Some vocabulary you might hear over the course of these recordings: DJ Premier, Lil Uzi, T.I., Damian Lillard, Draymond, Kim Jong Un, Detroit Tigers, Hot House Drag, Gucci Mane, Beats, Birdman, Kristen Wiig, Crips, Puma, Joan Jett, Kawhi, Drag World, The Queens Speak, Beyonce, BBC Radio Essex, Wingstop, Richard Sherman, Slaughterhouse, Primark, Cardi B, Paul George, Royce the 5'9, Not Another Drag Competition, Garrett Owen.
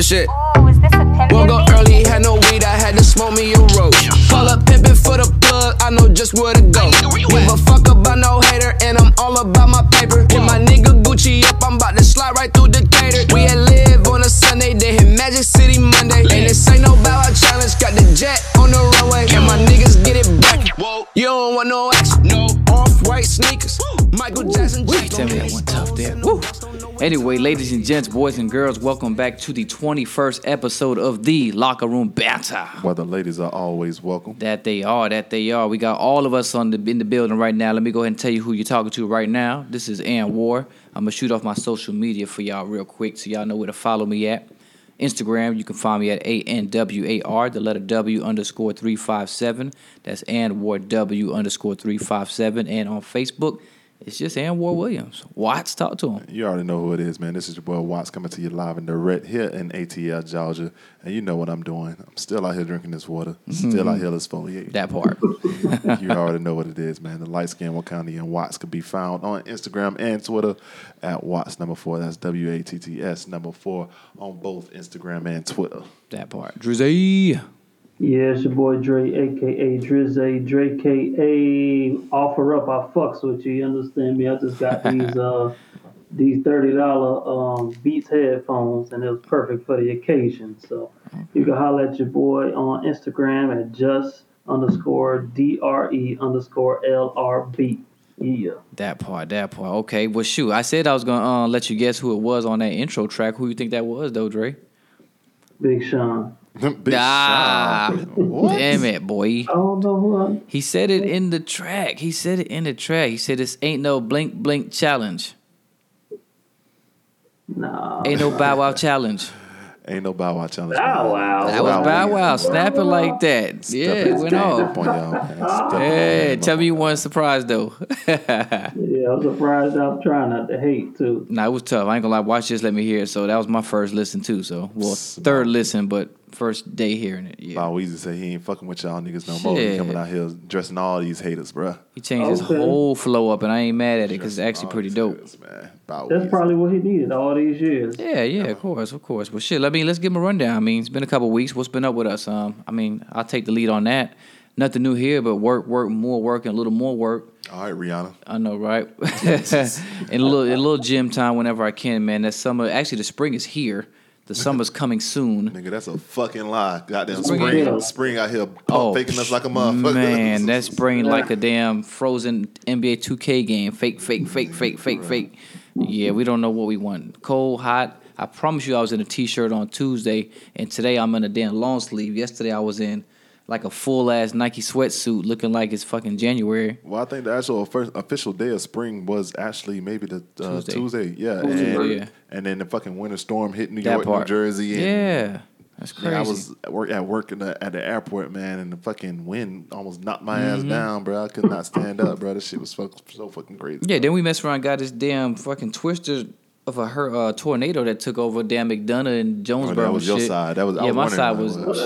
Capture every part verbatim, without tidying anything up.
real shit. Ooh, is this a pen? Woke up early, had no weed, I had to smoke me a roach. Call up pimpin' for the plug, I know just where to go. Give a fuck about no hater, and I'm all about my paper. Get my nigga Gucci up, I'm about to slide right through Decatur. We at Live on a Sunday, they hit Magic City Monday. And this ain't no Bow Wow challenge, got the jet on the runway. And my niggas get it back, you don't want no action. No off-white sneakers, Michael Jackson. Tell me that one tough there. Woo. Anyway, ladies and gents, boys and girls, welcome back to the twenty-first episode of the Locker Room Banter. Well, the ladies are always welcome. That they are, that they are. We got all of us on the in the building right now. Let me go ahead and tell you who you're talking to right now. This is Ann War. I'm going to shoot off my social media for y'all real quick so y'all know where to follow me at. Instagram, you can find me at A N W A R, the letter W underscore three five seven. That's Ann War W underscore three five seven. And on Facebook, it's just Ann War Williams. Watts, talk to him. You already know who it is, man. This is your boy Watts coming to you live and direct here in A T L, Georgia. And you know what I'm doing. I'm still out here drinking this water. Still mm-hmm. out here exfoliating. That part. You already know what it is, man. The Light Skin Wakanda and Watts can be found on Instagram and Twitter at Watts number four. That's W A T T S number four on both Instagram and Twitter. That part. Drizzy. Yeah, it's your boy Dre, a k a. Drizzy, Dre, a k a. Offer Up, I fucks with you, you understand me? I just got these uh, these thirty dollars um, Beats headphones, and it was perfect for the occasion. So you can holler at your boy on Instagram at just underscore D-R-E underscore L-R-B. Yeah. That part, that part. Okay, well, shoot, I said I was going to uh, let you guess who it was on that intro track. Who you think that was, though, Dre? Big Sean. Big ah, damn it, boy. I don't know who I'm... He said it in the track. He said it in the track. He said this ain't no blink blink challenge. Nah. Ain't no Bow Wow challenge. Ain't no Bow Wow challenge. Bow Wow. That was Bow Wow. Snap it like that. Step yeah, it went off. Hey, tell me you weren't surprised though. Yeah, I'm surprised. I was trying not to hate too. Nah, it was tough. I ain't gonna lie. Watch this. Let me hear it. So that was my first listen too. So well, third listen, but first day hearing it. Yeah. Bow Weezy said he ain't fucking with y'all niggas no more. He coming out here dressing all these haters, bro. He changed okay. his whole flow up, and I ain't mad at it because it's actually pretty dope. Haters, man. That's probably what he needed all these years. Yeah, yeah, of course, of course. Well, shit, let me let's give him a rundown. I mean, it's been a couple weeks. What's been up with us? Um, I mean, I'll take the lead on that. Nothing new here, but work, work, more work, and a little more work. All right, Rihanna. I know, right? And a little, a little gym time whenever I can, man. That summer, actually, the spring is here. The summer's coming soon. Nigga, that's a fucking lie. Goddamn spring. Spring, yeah. Spring out here oh, faking us like a motherfucker. Man, that's spring like a damn frozen N B A two K game. Fake, fake, fake, fake, fake, fake. Yeah, we don't know what we want. Cold, hot. I promise you I was in a T-shirt on Tuesday, and today I'm in a damn long sleeve. Yesterday I was in like a full-ass Nike sweatsuit looking like it's fucking January. Well, I think the actual first official day of spring was actually maybe the uh, Tuesday. Tuesday. Yeah. Tuesday, and, yeah. And then the fucking winter storm hit New York, New Jersey. And yeah. That's crazy. Yeah, I was at work, at, work in the, at the airport, man, and the fucking wind almost knocked my mm-hmm. ass down, bro. I could not stand up, bro. This shit was so, so fucking crazy. Yeah, bro. Then we messed around and got this damn fucking twister of a her, uh, tornado that took over damn McDonough and Jonesboro. Oh, that was your shit. Side. That was, yeah, I was my side was... was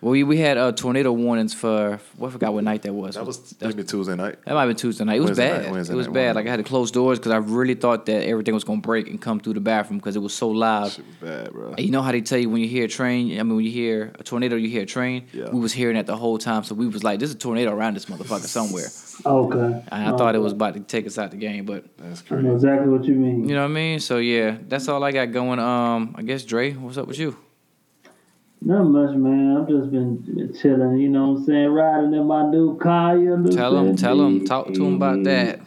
Well, we, we had uh, tornado warnings for, well, I forgot what night that was. That was maybe Tuesday night. That might have been Tuesday night. It was Wednesday bad. Night, Wednesday it was night, bad. Wednesday. Like, I had to close doors because I really thought that everything was going to break and come through the bathroom because it was so loud. Shit was bad, bro. And you know how they tell you when you hear a train, I mean, when you hear a tornado, you hear a train? Yeah. We was hearing that the whole time. So we was like, there's a tornado around this motherfucker somewhere. Okay. And I oh, thought it was about to take us out the game, but. That's crazy. I know exactly what you mean. You know what I mean? So, yeah, that's all I got going. Um, I guess, Dre, what's up with you? Not much, man. I've just been, been chilling, you know what I'm saying? Riding in my new car, you know. Tell him, tell him, talk to him about that.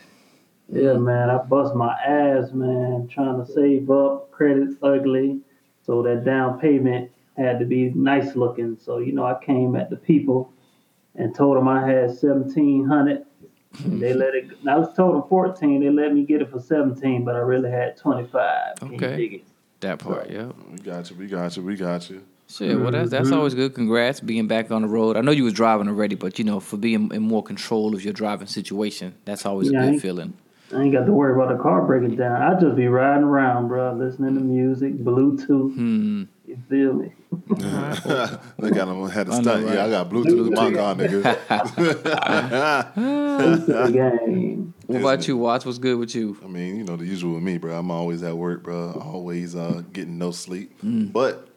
Yeah, man, I bust my ass, man, trying to save up. Credit's ugly, so that down payment had to be nice looking. So, you know, I came at the people and told them I had seventeen hundred dollars. They let it, I was told them fourteen dollars. They let me get it for seventeen dollars, but I really had twenty-five dollars. Okay. Can't dig it. That part, so, yeah. We got you, we got you, we got you. Shit, well, that's, that's always good. Congrats, being back on the road. I know you was driving already, but, you know, for being in more control of your driving situation, that's always yeah, a good feeling. I ain't got to worry about the car breaking down. I just be riding around, bro, listening to music, Bluetooth. Hmm. You feel me? Look at him, had a stunt. Know, right? Yeah, I got Bluetooth in my car, nigga. What about you, Watts? What's good with you? I mean, you know, the usual with me, bro. I'm always at work, bro. Always uh, getting no sleep. Mm. But...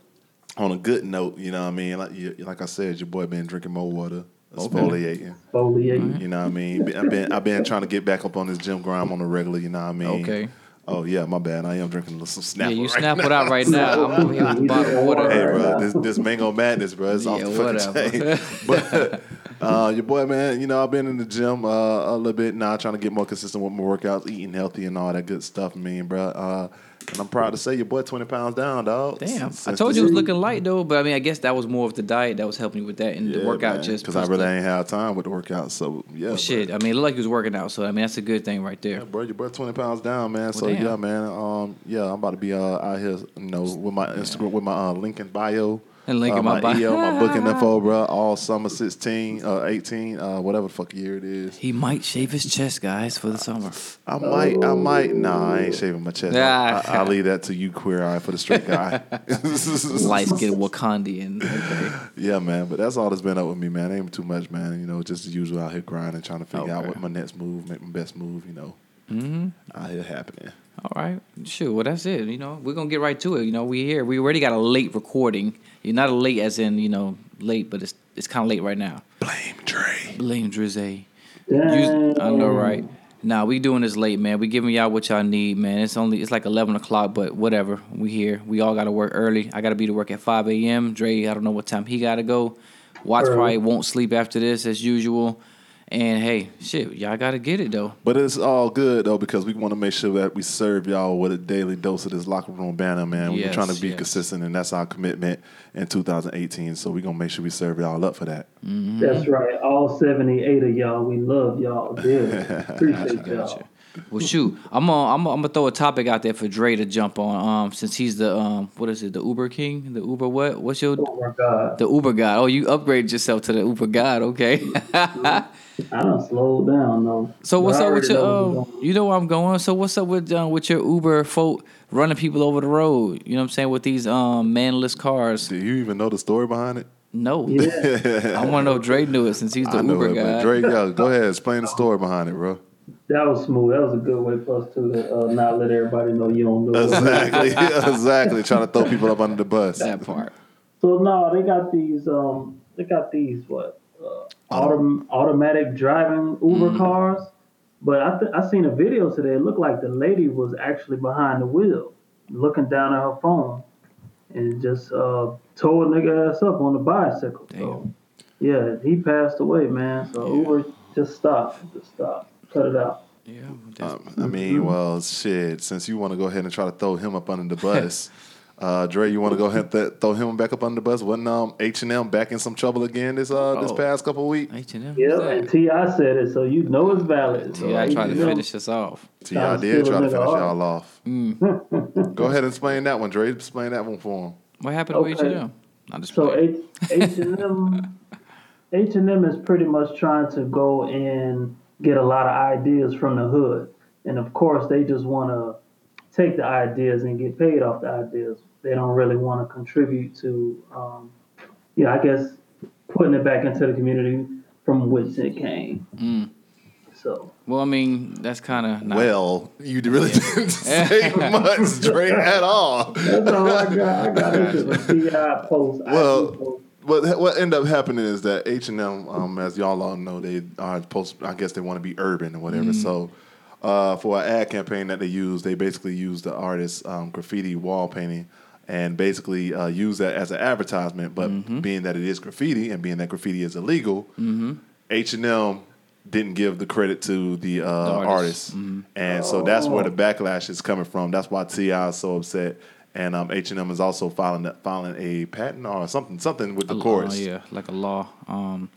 on a good note, you know what I mean? Like, you, like I said, your boy been drinking more water, exfoliating. Exfoliating. You know what I mean? I've been, I've been trying to get back up on this gym grind on the regular, you know what I mean? Okay. Oh, yeah, my bad. I am drinking some Snapple. Yeah, you right Snapple now. Out right now. I'm over here with the bottle of water. Hey, bro, this, this mango madness, bro. It's yeah, off the fucking chain. But uh, your boy, man, you know, I've been in the gym uh, a little bit now, trying to get more consistent with my workouts, eating healthy and all that good stuff, man, bro. Uh, and I'm proud to say your boy twenty pounds down, dog. Damn. Since I told you it was looking light, though, but I mean, I guess that was more of the diet that was helping you with that and yeah, the workout man, just. Because I really ain't had time with the workout, so yeah. Well, shit, I mean, it looked like he was working out, so I mean, that's a good thing right there. Yeah, bro, your boy twenty pounds down, man. Well, so damn. yeah, man, um, yeah, I'm about to be uh, out here, you know, with my Instagram, with my uh, link in bio. And link in uh, my, my bio. My booking info, bro, all summer sixteen, uh, eighteen, uh, whatever the fuck year it is. He might shave his chest, guys, for the summer. I might, I might. Nah, I ain't shaving my chest. I, I, I'll leave that to you, queer eye, for the straight guy. Lights get Wakandian. Okay. Yeah, man, but that's all that's been up with me, man. Ain't too much, man. You know, just as usual, out here grinding, trying to figure okay. out what my next move, make my best move, you know. Mm-hmm. Out here happening. All right. Sure. Well, that's it. You know, we're going to get right to it. You know, we're here. We already got a late recording. You're not a late as in, you know, late, but it's it's kind of late right now. Blame Dre. Blame Drizzy. I know, right? Nah, we doing this late, man. We giving y'all what y'all need, man. It's only it's like eleven o'clock, but whatever. We here. We all got to work early. I got to be to work at five a.m. Dre, I don't know what time he got to go. Watts early. Probably won't sleep after this as usual. And, hey, shit, y'all got to get it, though. But it's all good, though, because we want to make sure that we serve y'all with a daily dose of this locker room banner, man. Yes, we're trying to be yes. consistent, and that's our commitment in two thousand eighteen. So we're going to make sure we serve y'all up for that. Mm-hmm. That's right. All seventy-eight of y'all, we love y'all. Yeah. Appreciate gotcha, y'all. Gotcha. Well, shoot, I'm gonna I'm gonna throw a topic out there for Dre to jump on. Um, since he's the um, what is it, the Uber King, the Uber what? What's your? Oh my God. The Uber God. Oh, you upgraded yourself to the Uber God. Okay. I don't slow down though. So what's up with your? Um, you know where I'm going. So what's up with uh, with your Uber folk running people over the road? You know what I'm saying, with these um, manless cars. Do you even know the story behind it? No. Yeah. I want to know if Dre knew it since he's the I Uber it, God. Dre, yo, go ahead, explain the story behind it, bro. That was smooth. That was a good way for us to uh, not let everybody know you don't know. Exactly. Exactly. Trying to throw people up under the bus. That part. So no, they got these. Um, they got these what? Uh, autom- automatic driving Uber mm. cars. But I th- I seen a video today. It looked like the lady was actually behind the wheel, looking down at her phone, and just uh, tore a nigga ass up on the bicycle. Damn. So, yeah, he passed away, man. So yeah. Uber just stopped. Just stopped. Cut it out. Yeah. Um, I mean, well, shit. Since you want to go ahead and try to throw him up under the bus, uh, Dre, you want to go ahead and th- throw him back up under the bus? Wasn't um, H and M back in some trouble again this uh, oh. this past couple of weeks? H and M. Yeah, and T I said it, so you know it's valid. So T I tried to finish us off. T I did try to finish y'all off. Mm. Go ahead and explain that one, Dre. Explain that one for him. What happened okay. to H and M? I'm just so H- H&M, H and M is pretty much trying to go and get a lot of ideas from the hood. And of course, they just want to take the ideas and get paid off the ideas. They don't really want to contribute to, um, you know, I guess, putting it back into the community from which it came. Mm. So. Well, I mean, that's kind of not... Well, you really yeah. didn't say much, Dre, at all. That's all I got. I got into the T I post. Well, I G post. But what ended up happening is that H and M, um, as y'all all know, they are post. I guess they want to be urban or whatever. Mm. So uh, for an ad campaign that they use, they basically use the artist's um, graffiti wall painting and basically uh, use that as an advertisement. But mm-hmm. being that it is graffiti and being that graffiti is illegal, mm-hmm. H and M didn't give the credit to the, uh, the artist. artist. Mm-hmm. And oh. so that's where the backlash is coming from. That's why T I is so upset. And um, H and M is also filing filing a patent or something something with the courts. Yeah, like a law. Um,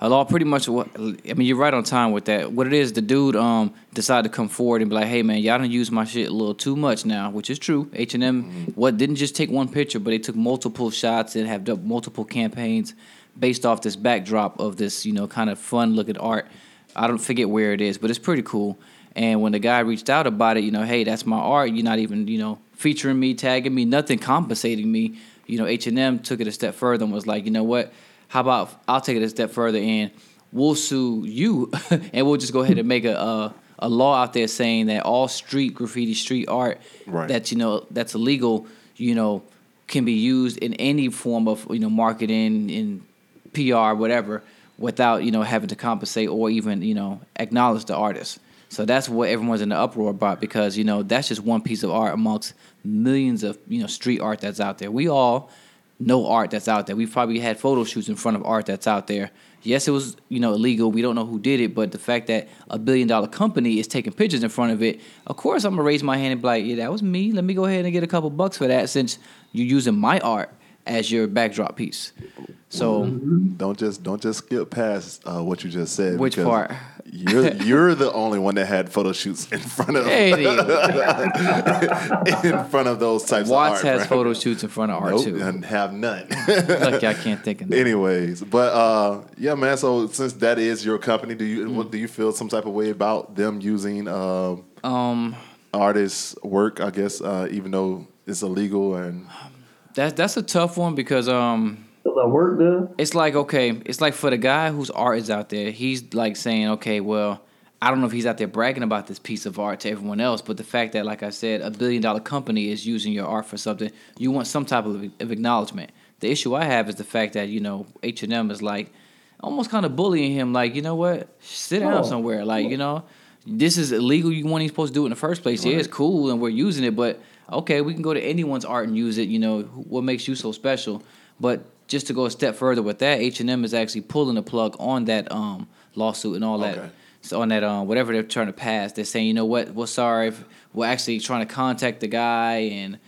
a law pretty much, what, I mean, you're right on time with that. What it is, the dude um, decided to come forward and be like, hey, man, y'all done use my shit a little too much now, which is true. H and M mm-hmm. what, didn't just take one picture, but they took multiple shots and have done multiple campaigns based off this backdrop of this, you know, kind of fun-looking art. I don't forget where it is, but it's pretty cool. And when the guy reached out about it, you know, hey, that's my art. You're not even, you know, featuring me, tagging me, nothing compensating me. You know, H and M took it a step further and was like, you know what? How about I'll take it a step further and we'll sue you and we'll just go ahead and make a, a a law out there saying that all street graffiti, street art right. that's, you know, that's illegal, you know, can be used in any form of, you know, marketing, in P R, whatever, without, you know, having to compensate or even, you know, acknowledge the artist. So that's what everyone's in the uproar about, because, you know, that's just one piece of art amongst millions of, you know, street art that's out there. We all know art that's out there. We've probably had photo shoots in front of art that's out there. Yes, it was, you know, illegal. We don't know who did it, but the fact that a billion-dollar company is taking pictures in front of it, of course I'm going to raise my hand and be like, yeah, that was me. Let me go ahead and get a couple bucks for that, since you're using my art as your backdrop piece. So don't just don't just skip past uh, what you just said. Which part? You're you're the only one that had photo shoots in front of hey. in front of those types. Watts of art. Watts has right? photo shoots in front of art nope, too. And have none. Lucky I can't think of that. Anyways, but uh, yeah, man. So since that is your company, do you mm. do you feel some type of way about them using uh, um artists' work? I guess uh, even though it's illegal, and that's that's a tough one, because um. I work there. It's like, okay, it's like for the guy whose art is out there, he's like saying, okay, well, I don't know if he's out there bragging about this piece of art to everyone else, but the fact that, like I said, a billion dollar company is using your art for something, you want some type of, of acknowledgement. The issue I have is the fact that, you know, H and M is like almost kind of bullying him, like, you know what, sit down oh. somewhere, like, you know, this is illegal, you weren't even supposed to do it in the first place. Right. Yeah, it's cool and we're using it, but okay, we can go to anyone's art and use it, you know, what makes you so special? But just to go a step further with that, H and M is actually pulling the plug on that um, lawsuit and all that. Okay. So on that, um, whatever they're trying to pass, they're saying, you know what, we're sorry, if we're actually trying to contact the guy, and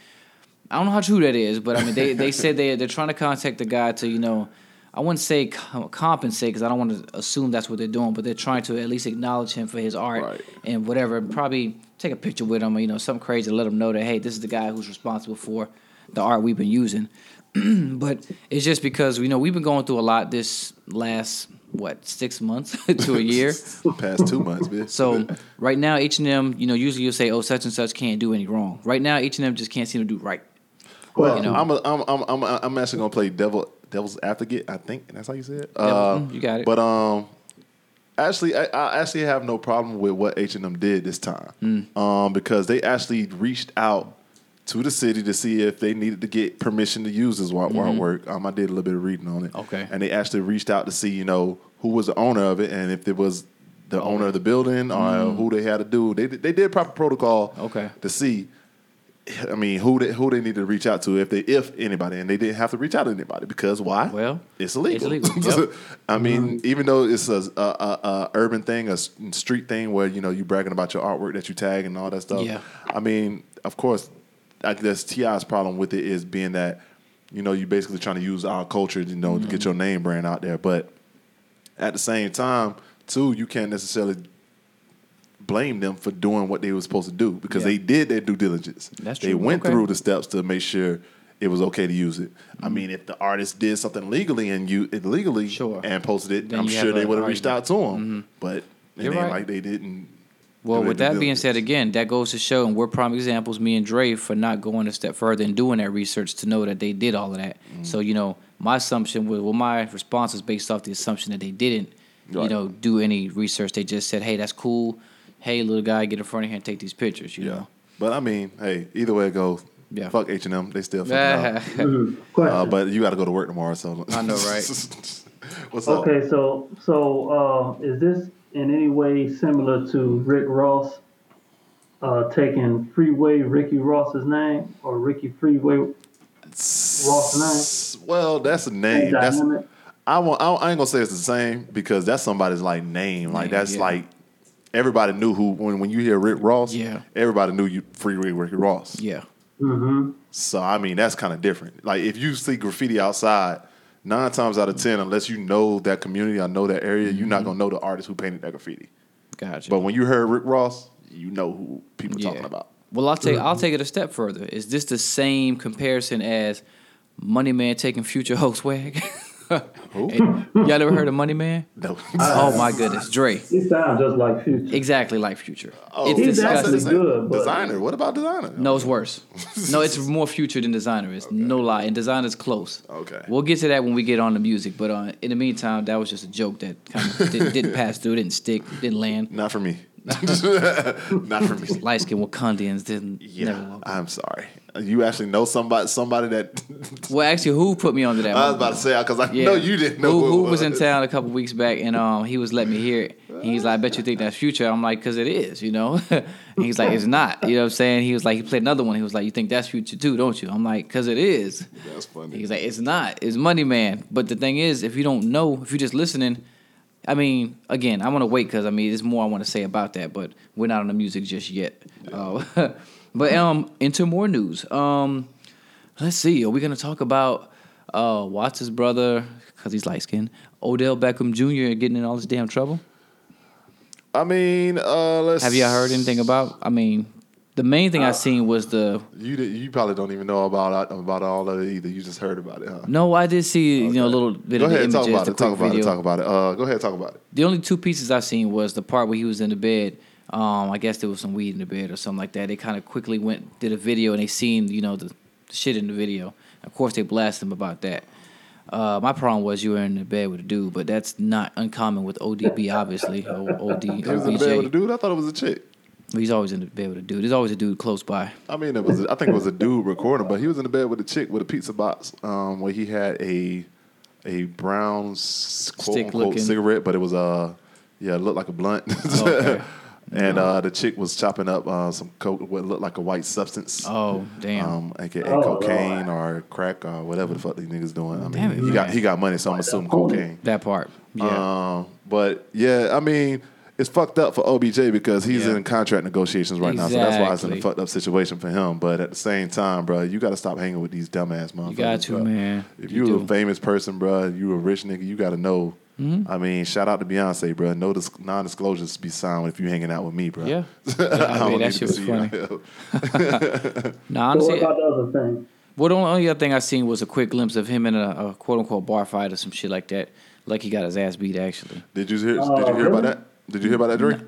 I don't know how true that is, but I mean, they, they said they, they're trying to contact the guy to, you know, I wouldn't say com- compensate, because I don't want to assume that's what they're doing, but they're trying to at least acknowledge him for his art right. and whatever, and probably take a picture with him, or, you know, something crazy to let him know that, hey, this is the guy who's responsible for the art we've been using. But it's just because, you know, we've been going through a lot this last, what, six months to a year? Past two months, man. So right now, H and M, you know, usually you'll say, oh, such and such can't do any wrong. Right now, H and M just can't seem to do right. Well, you know? I'm, a, I'm I'm I'm I'm actually gonna play devil devil's advocate. I think that's how you say it. Uh, you got it. But um, actually, I, I actually have no problem with what H and M did this time, mm. um, because they actually reached out to the city to see if they needed to get permission to use this while, mm-hmm. while I work. Um, I did a little bit of reading on it. Okay. And they actually reached out to see, you know, who was the owner of it, and if it was the oh. owner of the building or mm. who they had to do. They they did proper protocol okay. to see, I mean, who they, who they needed to reach out to, if they if anybody. And they didn't have to reach out to anybody, because why? Well, it's illegal. It's illegal. Yep. I mean, mm-hmm. even though it's a, a, a, a urban thing, a street thing where, you know, you bragging about your artwork that you tag and all that stuff. Yeah. I mean, of course, I guess T I's problem with it is being that, you know, you're basically trying to use our culture, you know, mm-hmm. to get your name brand out there. But at the same time, too, you can't necessarily blame them for doing what they were supposed to do, because yeah. they did their due diligence. That's true. They went okay. through the steps to make sure it was okay to use it. Mm-hmm. I mean, if the artist did something legally and you illegally sure. and posted it, then I'm sure they would have reached out to them. Mm-hmm. But it ain't right. like they didn't. Well, with that being said, again, that goes to show, and we're prime examples, me and Dre, for not going a step further and doing that research to know that they did all of that. Mm-hmm. So, you know, my assumption was, well, my response was based off the assumption that they didn't, right. you know, do any research. They just said, hey, that's cool. Hey, little guy, get in front of here and take these pictures, you yeah. know. But, I mean, hey, either way it goes, yeah. fuck H and M. They still figure it out. Uh, but you got to go to work tomorrow, so. I know, right? What's up? Okay, so, so uh, is this in any way similar to Rick Ross uh, taking Freeway Ricky Ross's name, or Ricky Freeway Ross's name? Well, that's a name. That's, I, won't, I ain't gonna say it's the same, because that's somebody's like name. Like that's yeah. like everybody knew who when when you hear Rick Ross. Yeah, everybody knew you Freeway Ricky Ross. Yeah. Mm-hmm. So I mean that's kind of different. Like if you see graffiti outside, Nine times out of ten, unless you know that community or know that area, mm-hmm. you're not going to know the artist who painted that graffiti. Gotcha. But when you heard Rick Ross, you know who people are yeah. talking about. Well, I'll take, I'll take it a step further. Is this the same comparison as Money Man taking Future host swag? Who? Y'all ever heard of Money Man? No. Oh, my goodness. Dre. He sounds just like Future. Exactly like Future. Oh, it's he's disgusting. Actually good. But Designer. What about Designer? No, it's worse. No, it's more Future than Designer. It's okay. No lie. And Designer's close. Okay. We'll get to that when we get on the music. But uh, in the meantime, that was just a joke that kind of didn't, didn't pass through, didn't stick, didn't land. Not for me. Not for me. Light skinned Wakandians didn't. Yeah, never walk. I'm sorry. You actually know somebody somebody that. Well, actually, who put me onto that? I was about to say, because I yeah. know you didn't know who, who, who was. was in town a couple weeks back, and um, he was letting me hear it. And he's like, I bet you think that's Future. I'm like, because it is, you know? And he's like, it's not. You know what I'm saying? He was like, he played another one. He was like, you think that's Future too, don't you? I'm like, because it is. That's funny. He's like, it's not. It's Money Man. But the thing is, if you don't know, if you're just listening, I mean, again, I want to wait because, I mean, there's more I want to say about that, but we're not on the music just yet. Yeah. Uh, but um, into more news. Um, let's see. Are we going to talk about uh, Watts' brother, because he's light-skinned, Odell Beckham Junior getting in all this damn trouble? I mean, uh, let's... Have y'all heard anything about... I mean, the main thing uh, I seen was the... You did, you probably don't even know about about all of it either. You just heard about it, huh? No, I did see okay. you know a little bit go of the images. Go ahead, talk about it, talk about, it, talk about it, talk about it. Go ahead, talk about it. The only two pieces I seen was the part where he was in the bed. Um, I guess there was some weed in the bed or something like that. They kind of quickly went, did a video, and they seen, you know, the, the shit in the video. Of course, they blasted him about that. Uh, my problem was you were in the bed with a dude, but that's not uncommon with O D B, obviously. Or O D, he was O D J. In the bed with a dude? I thought it was a chick. He's always in the bed with a dude. There's always a dude close by. I mean, it was. A, I think it was a dude recording, but he was in the bed with a chick with a pizza box um, where he had a a brown, quote-unquote, cigarette, but it was, uh, yeah, it looked like a blunt. Oh, okay. And uh, the chick was chopping up uh, some coke, what looked like a white substance. Oh, damn. Um, A K A oh, cocaine Lord. Or crack or whatever the fuck these niggas doing. I damn mean, it, he man. got he got money, so I'm assuming cocaine. That part, yeah. Um, but, yeah, I mean, it's fucked up for O B J because he's yeah. in contract negotiations right exactly. now, so that's why it's in a fucked up situation for him. But at the same time, bro, you got to stop hanging with these dumbass motherfuckers. You got to, bro. man. If you're you a famous person, bro, you a rich nigga, you got to know. Mm-hmm. I mean, shout out to Beyonce, bro. No dis- non-disclosures be signed if you hanging out with me, bro. Yeah, yeah I mean, I that shit was funny. No, honestly, so what about the other thing? Well, the only other thing I seen was a quick glimpse of him in a, a quote-unquote bar fight or some shit like that. Like he got his ass beat, actually. Did you hear? Uh, did you hear really? about that? Did you hear about that, Drake?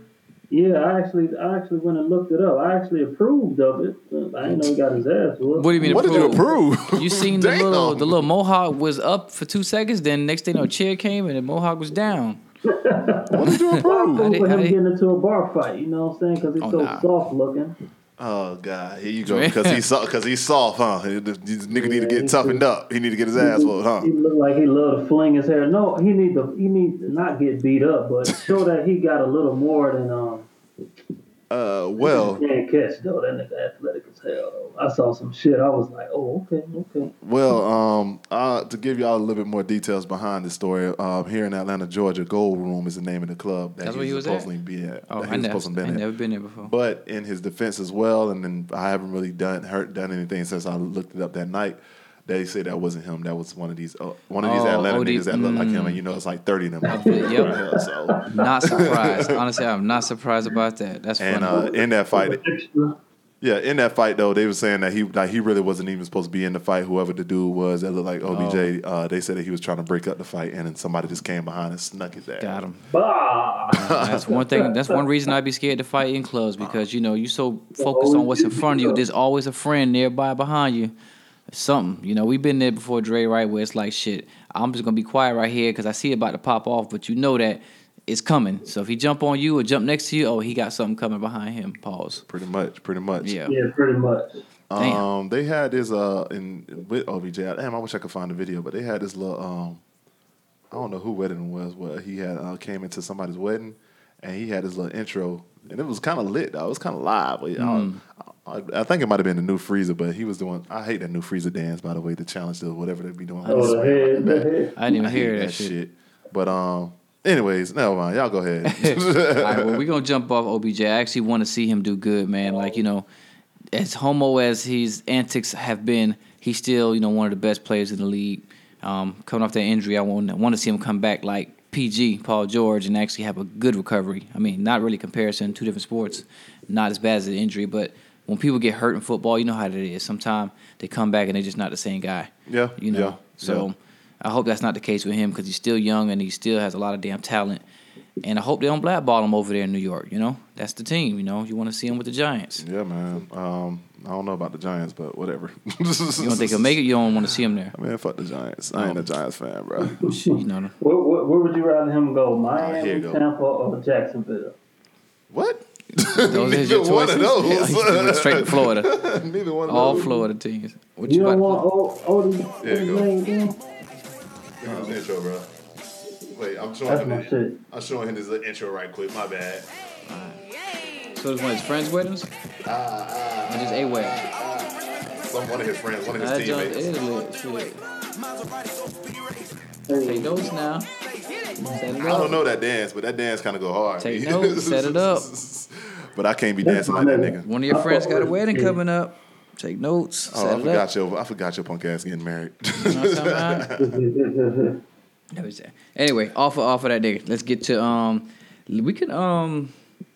Yeah, I actually, I actually went and looked it up. I actually approved of it. I didn't know he got his ass whooped. What do you mean? What approved? did you approve? You seen the little, the little mohawk was up for two seconds. Then next thing, you know, a chair came and the mohawk was down. What did you approve? I approve of him getting into a bar fight. You know what I'm saying? Because he's oh, so nah. soft looking. Oh God, here you go. Because he's soft. Because he's soft, huh? This nigga yeah, need to get toughened too. up. He need to get his ass whooped, huh? He look like he love to fling his hair. No, he need to. He need to not get beat up, but show that he got a little more than um. Uh, well, can't catch though. That nigga athletic as hell. I saw some shit. I was like, oh, okay, okay. Well, um, uh, to give y'all a little bit more details behind the story, um, here in Atlanta, Georgia, Gold Room is the name of the club that That's he, where he was supposedly at? be at. Oh, I never, to be I never been there before. But in his defense as well, and then I haven't really done hurt done anything since I looked it up that night. They say that wasn't him. That was one of these uh, one of these oh, Atlanta niggas that look mm. like him, and you know it's like thirty of them. Yep. Right here, so. Not surprised. Honestly, I'm not surprised about that. That's and funny. Uh, in that fight, yeah, in that fight though, they were saying that he like he really wasn't even supposed to be in the fight. Whoever the dude was that looked like O B J, oh. uh, they said that he was trying to break up the fight, and then somebody just came behind and snuck his ass. Got him. Bah. Uh, that's one thing. That's one reason I'd be scared to fight in clubs because you know you so focused on what's in front of you. There's always a friend nearby behind you. Something, you know, we've been there before, Dre, right, where it's like, shit, I'm just going to be quiet right here because I see it about to pop off, but you know that it's coming. So if he jump on you or jump next to you, oh, he got something coming behind him. Pause. Pretty much, pretty much. Yeah, yeah pretty much. Damn. Um, they had this, uh, in with O B J, damn, I wish I could find the video, but they had this little, um, I don't know who wedding was, where he had uh, came into somebody's wedding, and he had his little intro, and it was kind of lit, though. It was kind of live. But, mm. I, I, I think it might have been the new freezer, but he was doing. I hate that new freezer dance, by the way. The challenge to whatever they be doing. Oh, head, like head. I didn't even I hear that, that shit. shit. But um, anyways, never mind. Y'all go ahead. All right, well, we're gonna jump off O B J. I actually want to see him do good, man. Like you know, as homo as his antics have been, he's still you know one of the best players in the league. Um, coming off that injury, I want want to see him come back like P G, Paul George, and actually have a good recovery. I mean, not really comparison, two different sports, not as bad as an injury, but. When people get hurt in football, you know how that is. Sometimes they come back and they're just not the same guy. Yeah, you know. Yeah, so yeah. I hope that's not the case with him because he's still young and he still has a lot of damn talent. And I hope they don't blackball him over there in New York. You know, that's the team. You know, you want to see him with the Giants. Yeah, man. Um, I don't know about the Giants, but whatever. You don't think he'll make it? You don't want to see him there. I mean, fuck the Giants. I ain't um, a Giants fan, bro. You know. Where, where, where would you rather him go? Miami, uh, Tampa, or Jacksonville? What? Those is your choices. One of those. Yeah, straight to Florida. Neither one of all those. All Florida teams. What you, you don't want old, old, old yeah, go. Give him his intro, bro. Wait, I'm showing That's him. His, I'm showing him his little intro right quick. My bad. All right. So this one of his friends with him? Uh, uh, or just a way. Uh, some one of his friends, one of his I teammates. Shit. Take those now. I don't know that dance, but that dance kind of go hard. Take notes, set it up. But I can't be dancing like that nigga. One of your friends got a wedding coming up. Take notes. Oh, set I forgot it up. your I forgot your punk ass getting married. You know what I'm anyway, off of off of that nigga. Let's get to um. We can um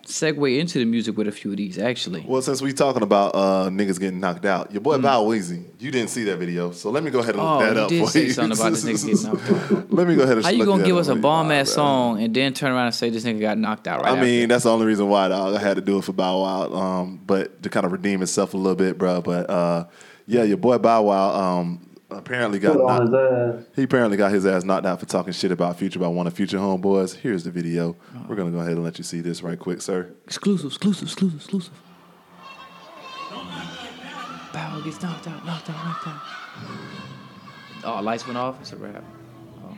segue into the music with a few of these actually. Well, since we talking about uh niggas getting knocked out, your boy mm. Bow Weezy, you didn't see that video, so let me go ahead and look oh, that up for you. Oh, you did say something about this nigga getting knocked out. Let me go ahead and. How you gonna give us a bomb ass song and then turn around and say this nigga got knocked out? Right. I mean, after. That's the only reason why dog. I had to do it for Bow Wow, um, but to kind of redeem itself a little bit, bro. But uh, yeah, your boy Bow Wow, um. Apparently got knocked, he apparently got his ass knocked out for talking shit about Future by one of Future homeboys. Here's the video. Oh. We're gonna go ahead and let you see this right quick, sir. Exclusive, exclusive, exclusive, exclusive. Bow gets knocked out, knocked out, knocked out. Oh, lights went off. It's a wrap. Oh.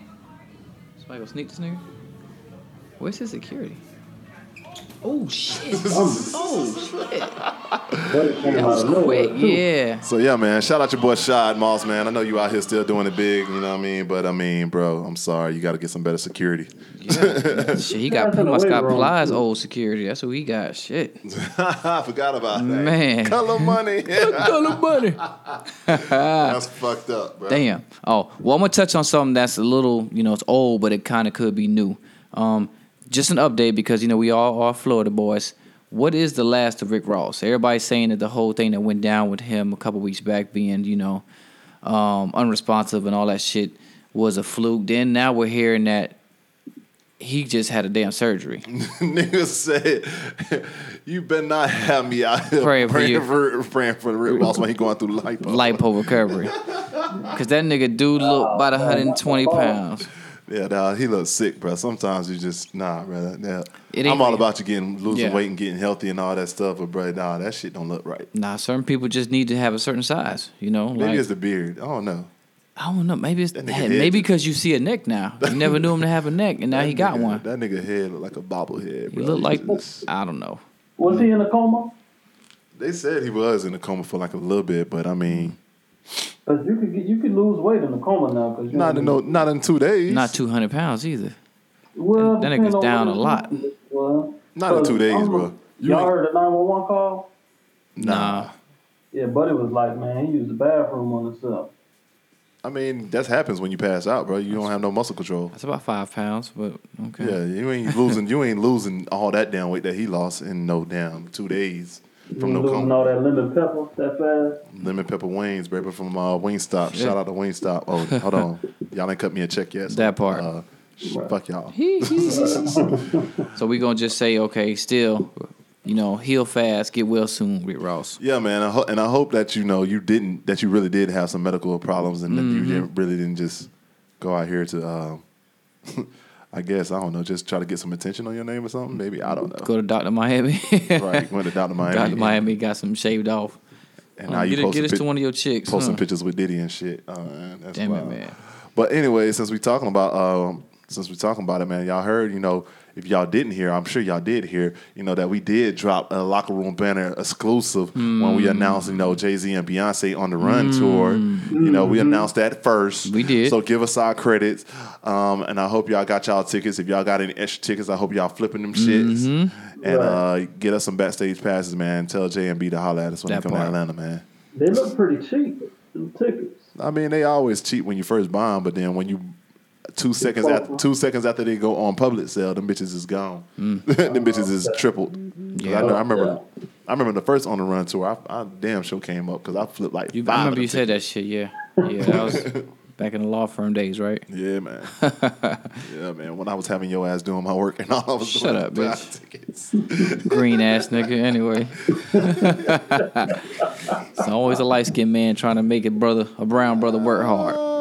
Somebody go sneak this nigga. Where's his security? Oh shit! Oh shit! That was quick, yeah. So yeah, man. Shout out your boy Shad Moss, man. I know you out here still doing it big. You know what I mean? But I mean, bro, I'm sorry. You got to get some better security. Yeah. Shit, he got Puma Scott Ply's old security. That's what he got. Shit. I forgot about that. Man, color money. Color money. That's fucked up, bro. Damn. Oh, well, I'm gonna touch on something that's a little, you know, it's old, but it kind of could be new. Um. Just an update because, you know, we all are Florida boys. What is the last of Rick Ross? Everybody's saying that the whole thing that went down with him a couple weeks back being, you know, um, unresponsive and all that shit was a fluke. Then now we're hearing that he just had a damn surgery. Nigga said, you better not have me out here praying, praying, for, for, praying for Rick Ross when he going through lipo. Lipo recovery. Because that nigga dude looked about one hundred twenty pounds. Yeah, nah, he looks sick, bro. Sometimes you just, nah, bro. Nah. I'm all about you getting losing yeah. weight and getting healthy and all that stuff, but, bro, nah, that shit don't look right. Nah, certain people just need to have a certain size, you know? Maybe like, it's the beard. I don't know. I don't know. Maybe it's that that, maybe because you see a neck now. You never knew him to have a neck, and now he got nigga, one. That nigga head look like a bobblehead, bro. He look like, just, I don't know. Was he in a coma? They said he was in a coma for like a little bit, but, I mean... Cause you could you could lose weight in the coma now. Cause not in no, not in two days. Not two hundred pounds either. Well, that nigga's down a lot. Well, not in two days, I'm, bro. You y'all ain't... heard the nine one one call? Nah. Yeah, buddy was like, man, he used the bathroom on himself. I mean, that happens when you pass out, bro. You that's, don't have no muscle control. That's about five pounds, but okay. Yeah, you ain't losing. You ain't losing all that damn weight that he lost in no damn two days. From you no losing all that lemon pepper that fast? Lemon pepper wings, baby, from uh, Wingstop. Shout out to Wingstop. Oh, hold on. Y'all ain't cut me a check yet. So, that part. Uh, right. Fuck y'all. So we going to just say, okay, still, you know, heal fast, get well soon, Rick Ross. Yeah, man. I ho- and I hope that, you know, you didn't, that you really did have some medical problems and mm-hmm. that you didn't, really didn't just go out here to, um, I guess, I don't know, just try to get some attention on your name or something. Maybe, I don't know. Go to Doctor Miami. Right, went to Doctor Miami. Doctor Miami got some shaved off. And um, now you get, get us pic- to one of your chicks. Posting huh? pictures with Diddy and shit. Uh, that's Damn wild. It, man. But anyway, since we talking about, um, since we talking about it, man, y'all heard, you know, if y'all didn't hear, I'm sure y'all did hear, you know, that we did drop a Locker Room banner exclusive mm. when we announced, you know, Jay-Z and Beyonce on the Run mm. tour. You know, we announced that first. We did. So give us our credits. Um, and I hope y'all got y'all tickets. If y'all got any extra tickets, I hope y'all flipping them shits. Mm-hmm. And right. uh, get us some backstage passes, man. Tell J and B to holler at us when that they come part. to Atlanta, man. They look pretty cheap, them tickets. I mean, they always cheap when you first buy them, but then when you... Two it's seconds fun. after two seconds after they go on public sale, them bitches is gone. Mm. Them bitches is tripled. Yeah, I, know, I remember. Yeah. I remember the first On the Run tour. I, I damn sure came up because I flipped like. You, five I remember you said that shit. Yeah, yeah. That was back in the law firm days, right? Yeah, man. Yeah, man. When I was having your ass doing my work and all, I was shut up, bitch. Tickets. Green ass nigga. Anyway, it's always a light skinned man trying to make a brother, a brown brother, work hard.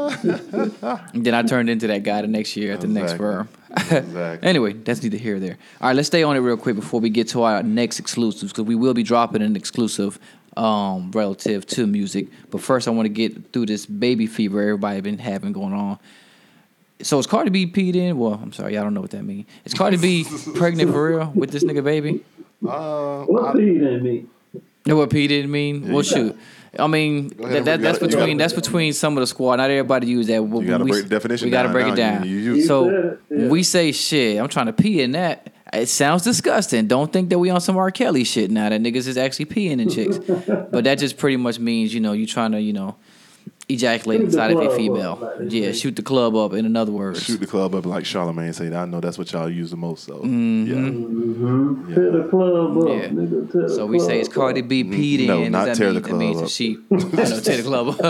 Then I turned into that guy the next year at the exactly. next firm. Exactly. Anyway, that's neither here or there. All right, let's stay on it real quick before we get to our next exclusives, because we will be dropping an exclusive um, relative to music. But first, I want to get through this baby fever everybody been having going on. So is Cardi B peed in? Well, I'm sorry, y'all don't know what that means. Is Cardi B pregnant for real with this nigga baby? Uh, what peed didn't mean? No, what peed didn't mean? Well, shoot. I mean, that, that, that's between that's between some of the squad. Not everybody use that. We, you gotta break the definition. We gotta break it down. You, you, you. So it, yeah. when we say shit, I'm trying to pee in that. It sounds disgusting. Don't think that we on some R. Kelly shit now. That niggas is actually peeing in chicks. But that just pretty much means, you know, you trying to, you know, ejaculate inside of a female. Like, yeah, shoot the club up, in another word. Shoot the club up, like Charlamagne said. I know that's what y'all use the most, so. Mm-hmm. Yeah. Mm-hmm. Yeah. Tear the club up, yeah. nigga. Tear so the we club say it's Cardi B peed in. No, not tear mean, the club that means up. That she, I know, tear the club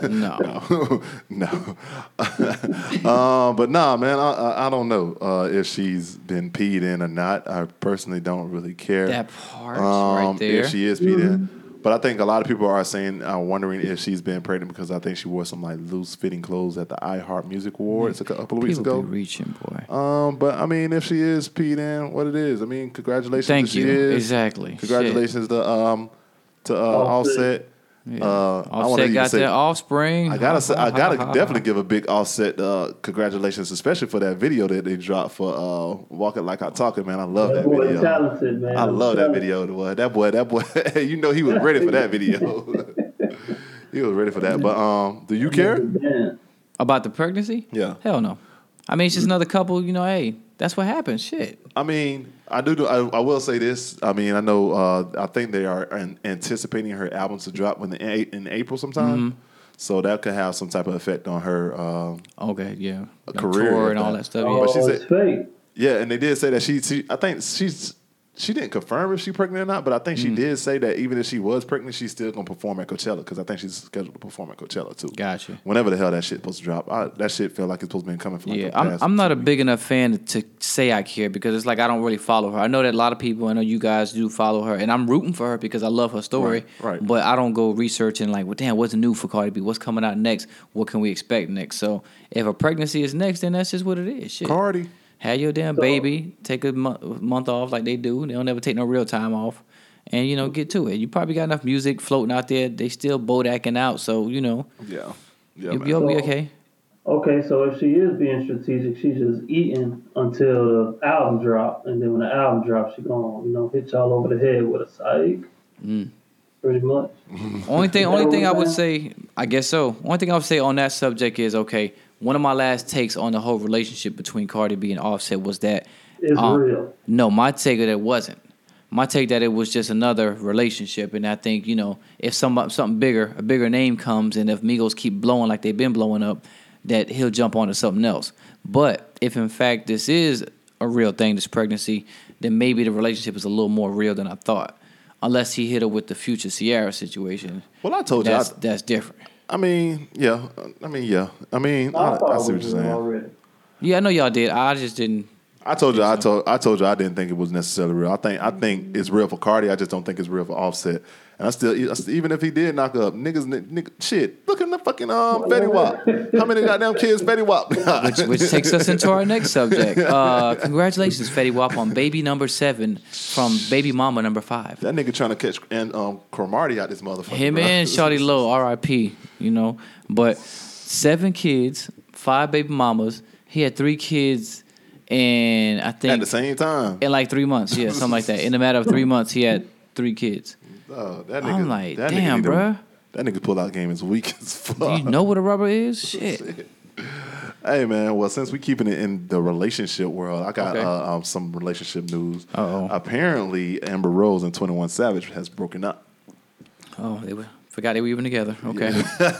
up. No. No. no. um, but nah, man, I, I don't know uh, if she's been peed in or not. I personally don't really care. That part um, right there. If she is peed mm-hmm. in. But I think a lot of people are saying, uh, wondering if she's been pregnant, because I think she wore some like loose fitting clothes at the iHeart Music Awards a couple of weeks ago. People be reaching, boy. Um, but I mean, if she is peed in, what it is? I mean, congratulations. Thank if you. She is. Exactly. Congratulations Shit. to um to uh, Offset. Yeah. Uh, Offset I got say, their offspring. I gotta say, I gotta definitely give a big Offset uh, congratulations, especially for that video that they dropped for uh, "Walking Like I Talking." Man, I love that, that boy video. Talented, man. I love that video. That boy, that boy. You know he was ready for that video. He was ready for that. But um, do you care about the pregnancy? Yeah, hell no. I mean, it's just another couple. You know, hey, that's what happens. Shit. I mean. I do. do I, I will say this. I mean, I know. Uh, I think they are an, anticipating her album to drop in, the, in April sometime. Mm-hmm. So that could have some type of effect on her. Um, okay. Yeah. Like career tour and all that stuff. Oh, yeah. But she said, it's fake. Yeah, and they did say that she. she I think she's. She didn't confirm if she's pregnant or not, but I think she mm. did say that even if she was pregnant, she's still going to perform at Coachella, because I think she's scheduled to perform at Coachella, too. Gotcha. Whenever the hell that shit supposed to drop. I, that shit felt like it's supposed to be coming from like Yeah, I'm, I'm not a big enough fan to say I care, because it's like I don't really follow her. I know that a lot of people, I know you guys do follow her, and I'm rooting for her because I love her story, right, right. But I don't go researching like, well, damn, what's new for Cardi B? What's coming out next? What can we expect next? So if a pregnancy is next, then that's just what it is. Shit. Cardi. Have your damn baby, take a month off like they do. They don't ever take no real time off. And, you know, get to it. You probably got enough music floating out there. They still bodacking out, so, you know. Yeah. yeah You'll so, be okay. Okay, so if she is being strategic, she's just eating until the album drop. And then when the album drops, she gonna, you know, hit y'all over the head with a psych. Mm. Pretty much. Only thing, only thing I would say, I guess so. Only thing I would say on that subject is, okay, one of my last takes on the whole relationship between Cardi B and Offset was that... It's um, real. No, my take that it wasn't. My take that it was just another relationship, and I think, you know, if some, something bigger, a bigger name comes, and if Migos keep blowing like they've been blowing up, that he'll jump onto something else. But if, in fact, this is a real thing, this pregnancy, then maybe the relationship is a little more real than I thought. Unless he hit her with the Future Sierra situation. Well, I told that's, you. I, that's different. I mean, yeah. I mean, yeah. I mean, I, I, I see what you're saying. Already. Yeah, I know y'all did. I just didn't. I told you. I told. I told you. I didn't think it was necessarily real. I think. I think it's real for Cardi. I just don't think it's real for Offset. And I still, I still even if he did knock up niggas, nigga, shit. Look at the fucking um Fetty Wap. How many goddamn kids Fetty Wap? which, which takes us into our next subject. Uh, congratulations, Fetty Wap, on baby number seven from baby mama number five. That nigga trying to catch and um Cromartie out this motherfucker. Him bro. And Shawty Low, R I P. You know, but seven kids, five baby mamas. He had three kids. And I think... At the same time. In like three months. Yeah, something like that. In a matter of three months, he had three kids. Oh, that nigga, I'm like, that damn, nigga bruh. That nigga pull-out game is weak as fuck. Do you know what a rubber is? Shit. Shit. Hey, man. Well, since we keeping it in the relationship world, I got okay. uh, um, some relationship news. Uh-oh. Apparently, Amber Rose and twenty-one Savage has broken up. Oh, they were... Forgot they were even together. Okay. Yeah.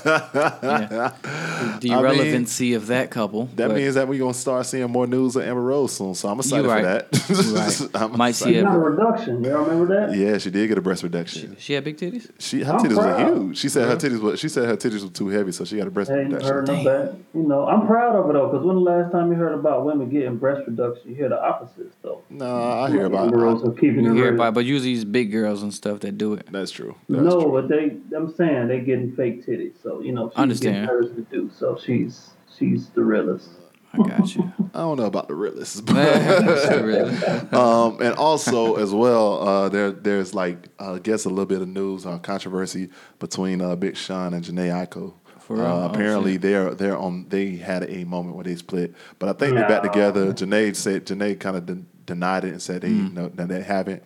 yeah. The irrelevancy I mean, of that couple. That means that we're going to start seeing more news of Amber Rose soon. So I'm excited right. for that. Right. I'm Might see a reduction. Y'all remember that? Yeah, she did get a breast reduction. She, she had big titties? She Her I'm titties proud. were huge. She said, yeah. her titties were, she said her titties were too heavy, so she got a breast hey, reduction. Heard of that. You know, I'm proud of it, though, because when the last time you heard about women getting breast reduction, you hear the opposite, though. No, nah, I hear about Amber Rose keeping it. You hear about it, but usually it's big girls and stuff that do it. That's true. That's no, true. but they... I'm saying? They're getting fake titties, so you know she's understand. Getting hers to do. So she's she's the realest. I got you. I don't know about the realest, but um, and also as well, uh, there there's like uh, I guess a little bit of news or controversy between uh, Big Sean and Jhené Aiko. For real? Uh, apparently oh, they're they're on. They had a moment where they split, but I think no. they're back together. Jhené said Jhené kind of de- denied it and said they mm. you know that they haven't.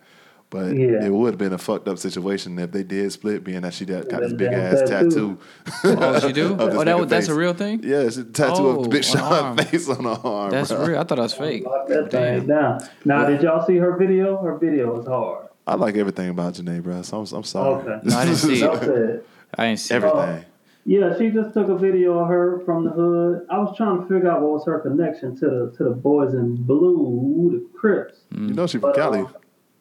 But yeah. it would have been a fucked up situation if they did split, being that she got, got this big ass tattoo. tattoo. Oh, she do? Oh, that, that's a real thing? Yeah, it's a tattoo oh, of Big Sean's face on her arm. That's bro. real. I thought that was fake. That Damn. Now, now yeah. did y'all see her video? Her video was hard. I like everything about Jhené, bro. So I'm, I'm sorry. Okay. No, I didn't see it. I didn't see everything. Uh, yeah, she just took a video of her from the hood. I was trying to figure out what was her connection to the to the Boys in Blue, the Crips. Mm. You know she from but, Cali. Uh,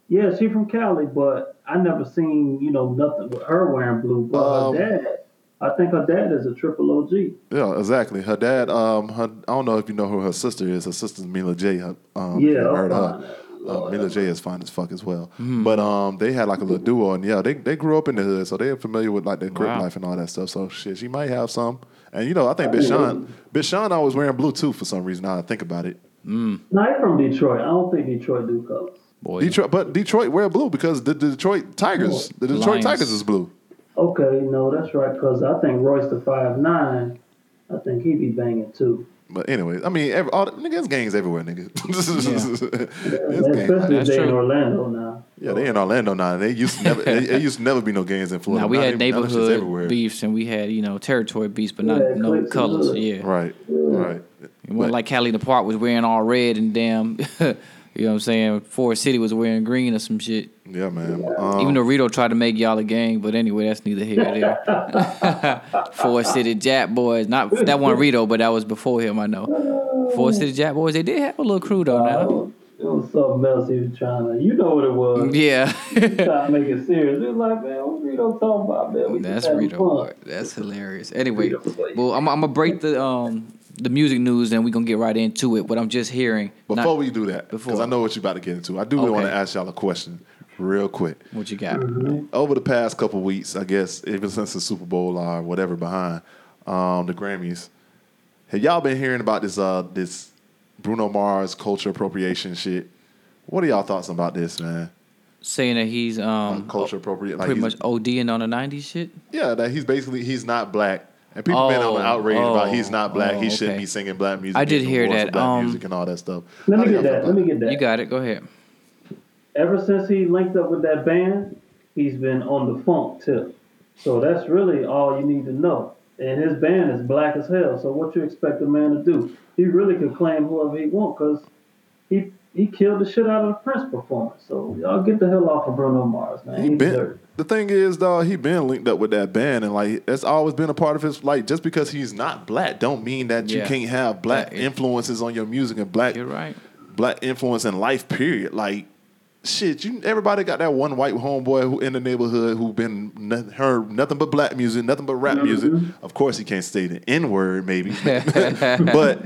Yeah, she from Cali, but I never seen, you know, nothing with her wearing blue. But um, her dad, I think her dad is a triple O G. Yeah, exactly. Her dad, um, her, I don't know if you know who her sister is. Her sister's Mila J. Her, um, yeah, heard her. Uh, Mila J is fine as fuck as well. Mm-hmm. But um, they had like a little duo, and yeah, they they grew up in the hood, so they're familiar with like the Crip wow. life and all that stuff. So shit, she might have some. And you know, I think Big Sean, Big Sean always wearing blue too for some reason. Now I think about it. Mm. Not from Detroit. I don't think Detroit do colors. Boy. Detroit, but Detroit wear blue because the, the Detroit Tigers, the Detroit Lions. Tigers is blue. Okay, no, that's right. Because I think Royce the five nine, I think he be banging too. But anyway, I mean, every, all the, nigga, there's gangs everywhere, nigga. Yeah. Yeah, especially if they true. in Orlando now. Yeah, they in Orlando now. They used to never, they, they used to never be no gangs in Florida. Now we not had even, neighborhood beefs and we had you know territory beefs, but not yeah, no colors. Yeah, right, yeah. right. And when, like Cali the Park was wearing all red and damn. You know what I'm saying? Forest City was wearing green or some shit. Yeah, man. Yeah. Um, Even though Rito tried to make y'all a gang, but anyway, that's neither here nor there. Forest City Jap Boys. Not that one Rito, but that was before him, I know. Forest City Jap Boys, they did have a little crew though now. It was something else he was trying to, you know what it was. Yeah. He was trying to make it serious. It was like, man, what Rito talking about, man? We that's Rito. Boy. That's hilarious. Anyway, well, I'm, I'm going to break the... um. the music news, and we're going to get right into it, but I'm just hearing. Before not, we do that, because I know what you're about to get into, I do okay. want to ask y'all a question real quick. What you got? Mm-hmm. Over the past couple weeks, I guess, even since the Super Bowl or whatever behind um, the Grammys, have y'all been hearing about this uh, this Bruno Mars culture appropriation shit? What are y'all thoughts about this, man? Saying that he's um, like culture appropriate, like pretty much ODing on the nineties shit? Yeah, that he's basically, he's not black. And people oh, been on outrage oh, about he's not black, oh, he shouldn't okay. be singing black music. I did hear that. Black um, music and all that stuff. Let me get that. Let me get that. You got it. Go ahead. Ever since he linked up with that band, he's been on the funk tip. So that's really all you need to know. And his band is black as hell. So what you expect a man to do? He really can claim whoever he wants because he he killed the shit out of the Prince performance. So y'all get the hell off of Bruno Mars, man. He, he been. Dirty. The thing is, dog, he been linked up with that band, and like that's always been a part of his. Like, just because he's not black, don't mean that yeah. you can't have black yeah. influences on your music and black, you're right. black influence in life. Period. Like, shit, you everybody got that one white homeboy who in the neighborhood who been n- heard nothing but black music, nothing but rap mm-hmm. music. Of course, he can't say the N word, maybe, but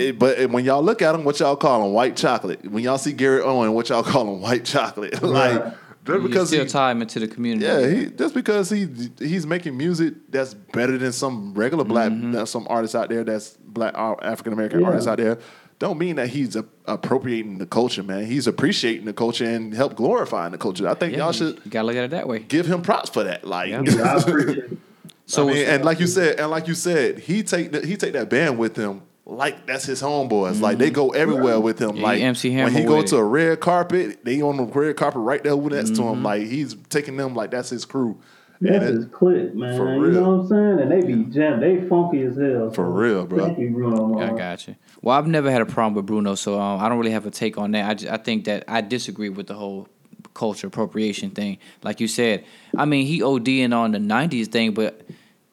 it, but when y'all look at him, what y'all call him? White chocolate. When y'all see Garrett Owen, what y'all call him? White chocolate. Like. Right. Just you because still he, tie him into the community. Yeah, he, just because he he's making music that's better than some regular black, mm-hmm. some artists out there that's black African American yeah. artists out there, don't mean that he's a, appropriating the culture, man. He's appreciating the culture and help glorifying the culture. I think yeah, y'all should you gotta look at it that way. Give him props for that, like. Yeah, I appreciate it. So I mean, and like you said, and like you said, he take the, he take that band with him. Like that's his homeboys. Mm-hmm. Like they go everywhere right. with him. Yeah, like M C Hammer when he go to a red carpet, they on the red carpet right there with next mm-hmm. to him. Like he's taking them like that's his crew. That's and his clique, man. For real. You know what I'm saying? And they be jammed. They funky as hell. For real, bro. Thank you, Bruno. I got you. Well, I've never had a problem with Bruno, so um, I don't really have a take on that. I just, I think that I disagree with the whole culture appropriation thing. Like you said, I mean he ODing on the nineties thing, but.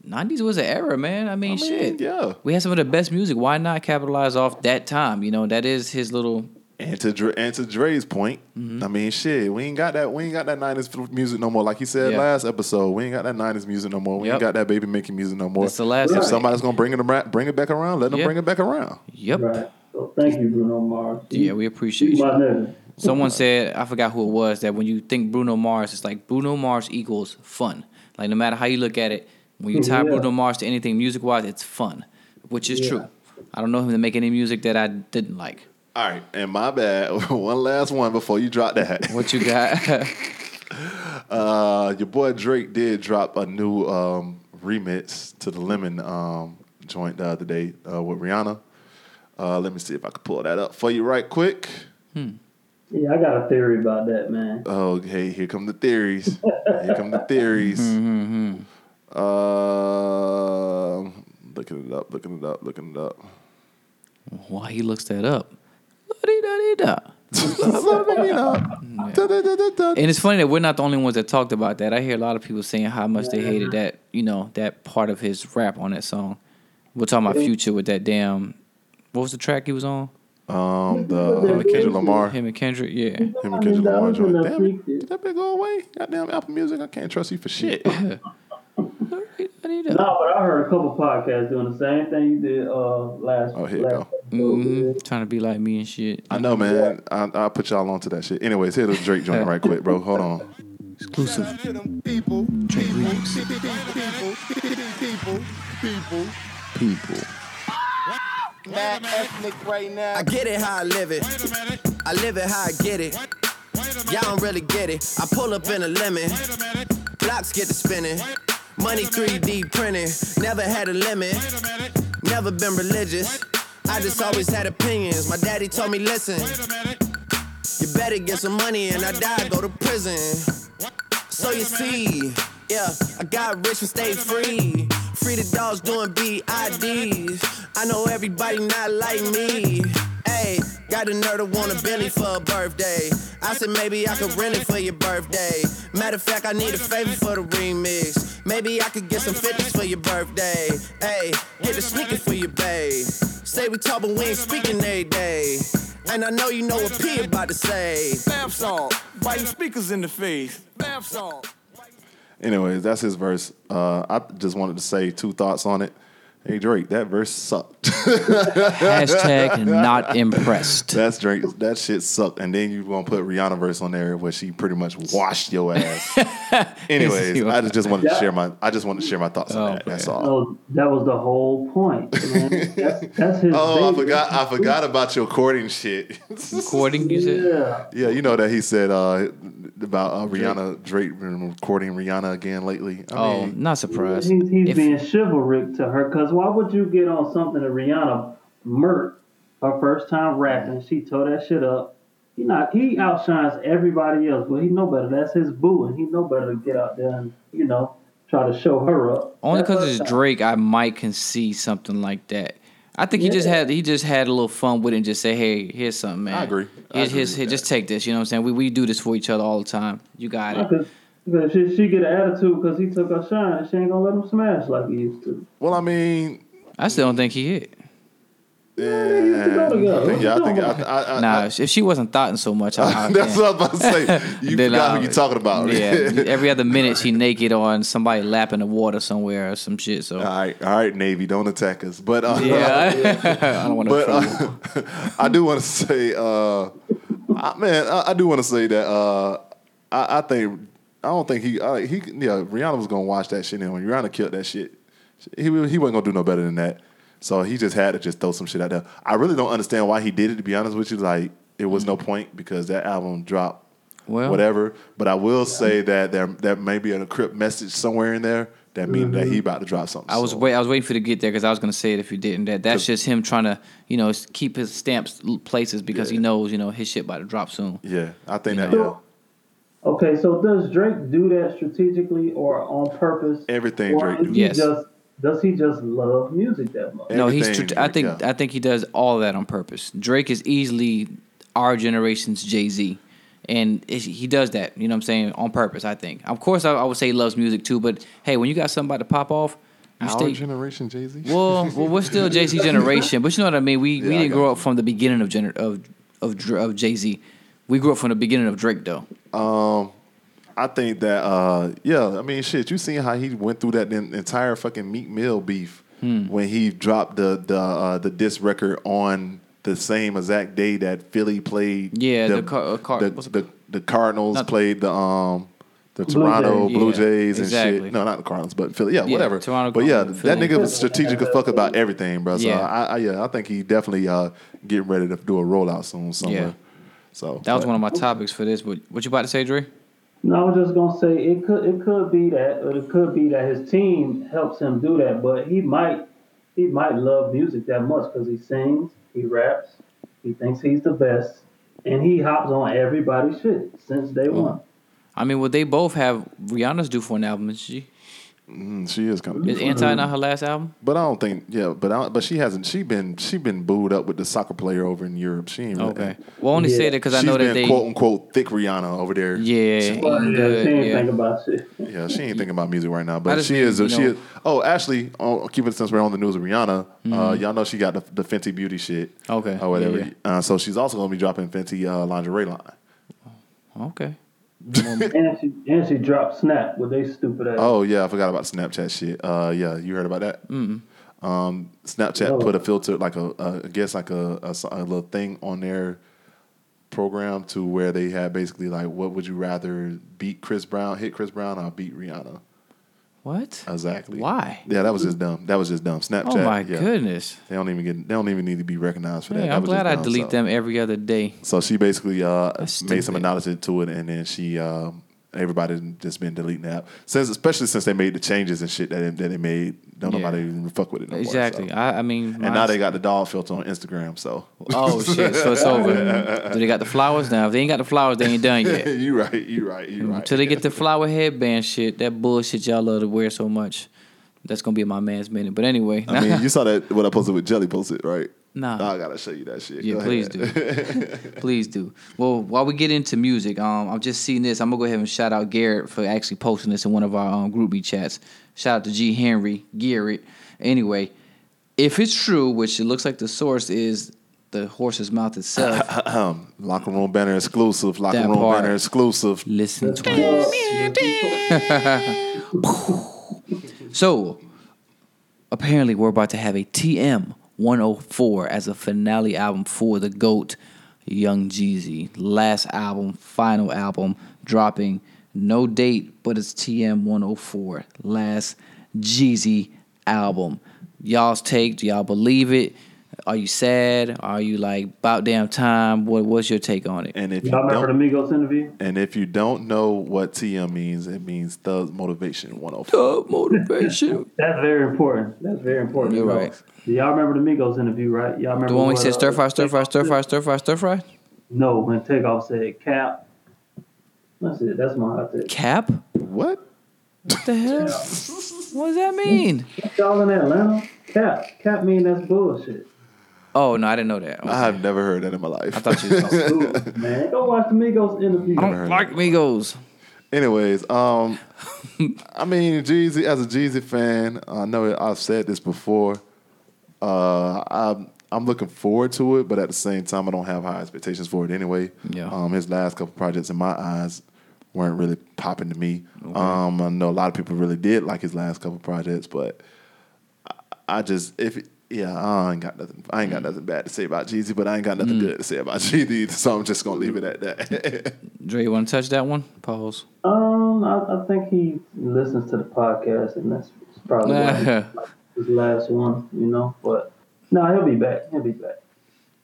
nineties was an era, man. I mean, I mean shit. Yeah. We had some of the best music. Why not capitalize off that time? You know, that is his little. And to, Dre, and to Dre's point, mm-hmm. I mean, shit, we ain't got that. We ain't got that nineties music no more. Like he said yeah. last episode, we ain't got that nineties music no more. We yep. ain't got that Baby Mickey music no more. That's the last. If right. somebody's gonna bring it, bring it back around, let them yep. bring it back around. Yep. Right. So thank you, Bruno Mars. Yeah, we appreciate you. My Someone said, I forgot who it was, that when you think Bruno Mars, it's like Bruno Mars equals fun. Like, no matter how you look at it, when you tie yeah. Bruno Mars to anything music-wise, it's fun, which is yeah. true. I don't know him to make any music that I didn't like. All right, and my bad. One last one before you drop that. What you got? uh, your boy Drake did drop a new um, remix to the Lemon um, joint the other day uh, with Rihanna. Uh, let me see if I can pull that up for you right quick. Hmm. Yeah, I got a theory about that, man. Okay, here come the theories. Here come the theories. Mm-hmm, mm-hmm. Uh, looking it up, looking it up, looking it up. Why he looks that up? And it's funny that we're not the only ones that talked about that. I hear a lot of people saying how much they hated that, you know, that part of his rap on that song. We're talking about Future with that damn. What was the track he was on? Um, the him and Kendrick Lamar. Him and Kendrick, yeah. Him and Kendrick Lamar. Joined. Damn, did that bitch go away? Goddamn Apple Music, I can't trust you for shit. Yeah. No, but I heard a couple podcasts doing the same thing you did uh, last. Oh, here you go. Mm-hmm. Trying to be like me and shit. I know, man. I, I'll put y'all onto that shit. Anyways, hit the Drake joint right quick, bro. Hold on. Exclusive. People, Drake remix. People, people, people, people. Mad ethnic right now. I get it how I live it. Wait a minute. I live it how I get it. Wait, wait a minute. Y'all don't really get it. I pull up wait, in a Lemon. Wait a minute. Blocks get to spinning. Wait, money three D printing. Never had a limit. Wait a minute. Never been religious. Wait, wait I just always had opinions. My daddy told me, listen. Wait a minute. You better get some money and I die, go to prison. Wait, so wait you see, yeah, I got rich and stayed free. Free the dogs doing B I Ds. I know everybody not like me. Hey, got a nerd to want a Bentley for a birthday. I said maybe I could rent it for your birthday. Matter of fact, I need a favor for the remix. Maybe I could get some fifties for your birthday. Hey, get a sneaker for your babe. Say we talk but we ain't speaking every day. And I know you know what P about to say. Bath salt, biting speakers in the face. Bath salt. Anyways, that's his verse. Uh, I just wanted to say two thoughts on it. Hey, Drake, that verse sucked. Hashtag not impressed. That's Drake. That shit sucked. And then you're going to put Rihanna verse on there where she pretty much washed your ass. Anyways, I just wanted to share my I just wanted to share my thoughts on oh, that. That's all. No, that was the whole point, man. That, that's his Oh, I forgot I forgot about your courting shit. Courting, you said? Yeah. Yeah, you know that he said uh, about uh, Rihanna, Drake been courting Rihanna again lately. I oh, mean, not surprised. He's, he's if, being chivalric to her cousin. Why would you get on something that Rihanna murked her first time rapping? She tore that shit up. He not he outshines everybody else, but he know better. That's his boo, and he know better to get out there and, you know, try to show her up. Only because it's Drake, I might concede something like that. I think yeah. he just had he just had a little fun with it and just say, hey, here's something, man. I agree. I here's, agree here's, here, just take this. You know what I'm saying? We we do this for each other all the time. You got it. Okay. She, she get an attitude because he took her shine and she ain't going to let him smash like he used to. Well, I mean... I still don't think he hit. Yeah, I think, yeah, I think I, I, I, nah, I, if she wasn't thoughtin' so much, I, I that's what I was about to say. You forgot who you talking about. Right? Yeah, every other minute she naked on somebody lapping the water somewhere or some shit. So all right, all right, Navy, don't attack us. But uh, yeah, I don't want to. But uh, I do want to say, uh, I, man, I, I do want to say that uh, I, I think I don't think he I, he yeah Rihanna was gonna watch that shit, and when Rihanna killed that shit, he he wasn't gonna do no better than that. So he just had to just throw some shit out there. I really don't understand why he did it, to be honest with you. Like, it was no point because that album dropped well, whatever. But I will yeah. say that there, there may be an encrypted message somewhere in there that means mm-hmm. that he about to drop something. I was so. wait, I was waiting for you to get there because I was going to say it if you didn't. That That's just him trying to, you know, keep his stamps places because yeah. he knows, you know, his shit about to drop soon. Yeah, I think you that, know? yeah. Okay, so does Drake do that strategically or on purpose? Everything or Drake does. Yes. Just, Does he just love music that much? No, he's. Tr- I think. Yeah. I think he does all that on purpose. Drake is easily our generation's Jay-Z, and it, he does that. You know what I'm saying? On purpose, I think. Of course, I, I would say he loves music too. But hey, when you got somebody to pop off, you our stay, generation Jay-Z. Well, well, we're still Jay-Z generation, but you know what I mean. We yeah, we didn't grow up from the beginning of gener- of of of Jay-Z. We grew up from the beginning of Drake, though. Um. I think that, uh, yeah, I mean, shit, you seen how he went through that entire fucking Meek Mill beef hmm. when he dropped the the uh, the diss record on the same exact day that Philly played. Yeah, the the, car, uh, car, the, the, the Cardinals Not, played the um the Blue Toronto Jays. Blue yeah, Jays and exactly. shit. No, not the Cardinals, but Philly. Yeah, yeah whatever. Toronto but yeah, Philly. That nigga was strategic as fuck about everything, bro. So yeah. I, I, yeah, I think he definitely uh, getting ready to do a rollout soon somewhere. Yeah. So that but. was one of my topics for this. What, what you about to say, Dre? No, I'm just gonna say it could it could be that, or it could be that his team helps him do that. But he might he might love music that much because he sings, he raps, he thinks he's the best, and he hops on everybody's shit since day mm. one. I mean, what they both have Rihanna's due for an album, isn't she? Mm, she is coming. Is Anti not her last album? But I don't think, yeah. But I, but she hasn't. She been she been booed up with the soccer player over in Europe. She ain't really, okay. Well, I only yeah. say that because I know been, that they quote unquote thick Rihanna over there. Yeah, she, well, yeah, good, she ain't yeah. thinking about shit. Yeah, she ain't thinking about music right now. But she is. Mean, she know. is. Oh, actually, oh, keep it since we're on the news of Rihanna. Mm-hmm. Uh, y'all know she got the, the Fenty Beauty shit. Okay, or whatever. Yeah, yeah. Uh, so she's also gonna be dropping Fenty uh, lingerie line. Okay. and, she, and she dropped Snap with they stupid ass. Oh yeah, I forgot about Snapchat shit. Uh, yeah, you heard about that? Mm-mm. Um, Snapchat no. put a filter, like a, a I guess like a, a, a little thing on their program to where they had basically like, what would you rather beat Chris Brown, hit Chris Brown, or beat Rihanna? What? Exactly. Why? Yeah, that was just dumb. That was just dumb. Snapchat. Oh my yeah. goodness. They don't even get. They don't even need to be recognized for that. Hey, that I'm was glad just dumb, I delete so. them every other day. So she basically uh, made some analysis to it, and then she uh, everybody just been deleting the app since, especially since they made the changes and shit that they, that they made. Don't yeah. nobody even fuck with it no exactly. more. Exactly. So. I, I mean, and now they got the dog filter on Instagram. So oh shit, so it's over. Do they got the flowers now? If they ain't got the flowers, they ain't done yet. you right. You right. You right. Until they get the flower headband shit, that bullshit y'all love to wear so much. That's gonna be my man's minute. But anyway, I mean, you saw that what I posted with Jelly posted, right? Nah, nah I gotta show you that shit. Yeah, go please ahead. do. please do. Well, while we get into music, um, I'm just seeing this. I'm gonna go ahead and shout out Garrett for actually posting this in one of our um, groupie chats. Shout out to G. Henry, Garrett. Anyway, if it's true, which it looks like the source is the horse's mouth itself. Locker room banner exclusive. Locker room part. banner exclusive. Listen to this. So, apparently we're about to have a T M one oh four as a finale album for the GOAT, Young Jeezy. Last album, final album, dropping. No date, but it's T M one oh four, last Jeezy album. Y'all's take, do y'all believe it? Are you sad? Are you like, about damn time? What, what's your take on it? And if y'all you remember the Migos interview? And if you don't know what T M means, it means Thug Motivation one oh four. Thug Motivation. That's very important. That's very important. You're right. Do y'all remember the Migos interview, right? Y'all remember the one we said stir fry, stir fry, stir fry, stir fry, stir fry? No, when Takeoff said cap. That's it. That's my hot take. Cap? What? What the hell? What does that mean? Y'all in Atlanta? Cap. Cap mean that's bullshit. Oh, no, I didn't know that. Okay. I have never heard that in my life. I thought you was cool, man. Go watch the Migos interview. I don't like Migos. Anyways, um, I mean, Jeezy, as a Jeezy fan, I know I've said this before. Uh, I'm, I'm looking forward to it, but at the same time, I don't have high expectations for it anyway. Yeah. Um, his last couple projects, in my eyes, weren't really popping to me. Okay. Um, I know a lot of people really did like his last couple projects, but I, I just if. It, Yeah, I ain't got nothing. I ain't got nothing bad to say about Jeezy, but I ain't got nothing mm. good to say about Jeezy, so I'm just gonna leave it at that. Dre, you want to touch that one? Pause. Um, I, I think he listens to the podcast, and that's probably his last one, you know. But no, nah, he'll be back. He'll be back.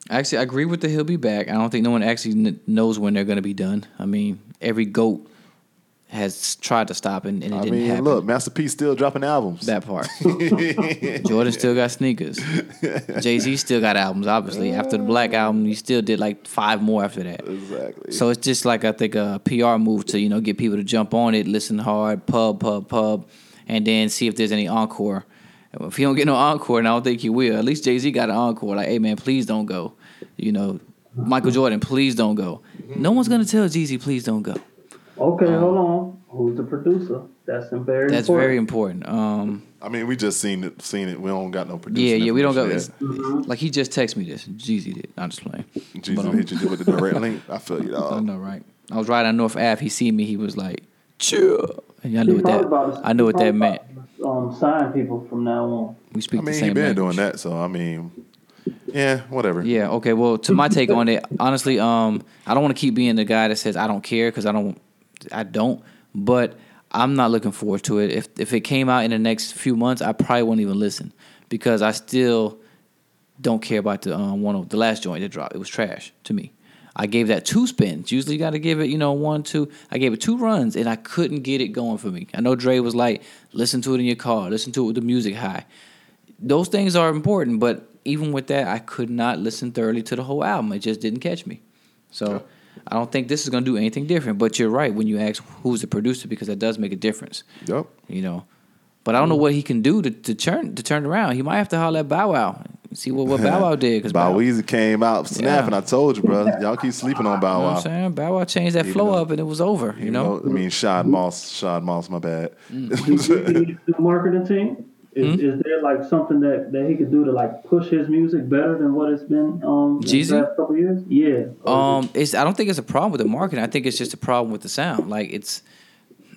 Actually, I agree with the he'll be back. I don't think no one actually n- knows when they're gonna be done. I mean, every goat has tried to stop and, and it I didn't mean, happen. Look, Master P still dropping albums. That part. Jordan still got sneakers. Jay-Z still got albums, obviously. After the Black album, he still did like five more after that. Exactly. So it's just like, I think, a P R move to, you know, get people to jump on it, listen hard, pub, pub, pub, and then see if there's any encore. If he don't get no encore, and I don't think he will, at least Jay-Z got an encore. Like, hey, man, please don't go. You know, Michael Jordan, please don't go. No one's going to tell Jeezy, please don't go. Okay, um, hold on. Who's the producer? That's very that's important. That's very important. Um, I mean, we just seen it. Seen it. We don't got no producer. Yeah, yeah, we don't got it's, mm-hmm. Like, he just texted me this. Jeezy did. I'm just playing. Jeezy but, um, did you do with the direct link? I feel you, dog. I know, right? I was riding on North Ave. He seen me. He was like, chill. And I knew what that. About, I knew what that meant. Um, sign people from now on. We speak I mean, the same. He been language. Doing that, so I mean. Yeah, whatever. Yeah, okay. Well, to my take on it, honestly, um, I don't want to keep being the guy that says I don't care because I don't. I don't, but I'm not looking forward to it. If if it came out in the next few months, I probably won't even listen because I still don't care about the um, one of the last joint that dropped. It was trash to me. I gave that two spins. Usually you got to give it, you know, one, two. I gave it two runs, and I couldn't get it going for me. I know Dre was like, listen to it in your car. Listen to it with the music high. Those things are important, but even with that, I could not listen thoroughly to the whole album. It just didn't catch me. So yeah. I don't think this is going to do anything different. But you're right when you ask who's the producer, because that does make a difference. Yep. You know, but I don't know what he can do to, to, turn, to turn around. He might have to holler at Bow Wow. See what, what Bow Wow did. Cause Bow, Bow Weezy came out snapping. Yeah. I told you, bro. Y'all keep sleeping on Bow Wow. You know what I'm saying? Bow Wow changed that even flow though, up and it was over, you know? Though, I mean, Shad Moss, Shad Moss, my bad. Mm. Do you think he's the marketing team? Is, mm-hmm. is there like something that, that he could do to like push his music better than what it's been um, Jeezy? In the last couple of years? Yeah. Um, it's I don't think it's a problem with the marketing. I think it's just a problem with the sound. Like it's...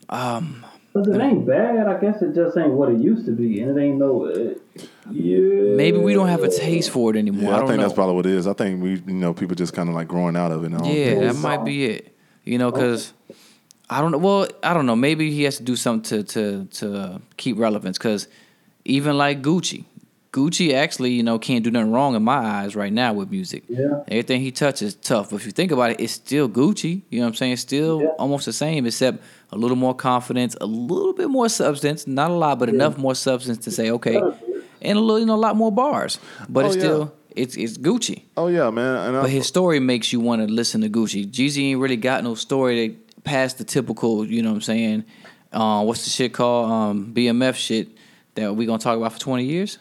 um. Because it ain't bad. I guess it just ain't what it used to be. And it ain't no... It, yeah. Maybe we don't have a taste for it anymore. Yeah, I, I don't think know. That's probably what it is. I think we, you know, people just kind of like growing out of it. Now. Yeah, that might song. Be it. You know, because... Okay. I don't know. Well, I don't know. Maybe he has to do something to, to, to keep relevance. Because even like Gucci. Gucci actually, you know, can't do nothing wrong in my eyes right now with music. Yeah. Everything he touches is tough. But if you think about it, it's still Gucci. You know what I'm saying? It's still yeah. almost the same, except a little more confidence, a little bit more substance. Not a lot, but yeah. enough more substance to say, okay. And a little, you know, a lot more bars. But oh, it's yeah. still, it's it's Gucci. Oh, yeah, man. And but I, his story makes you want to listen to Gucci. Jeezy ain't really got no story that passed the typical, you know what I'm saying, uh, what's the shit called? Um, B M F shit that we going to talk about for twenty years.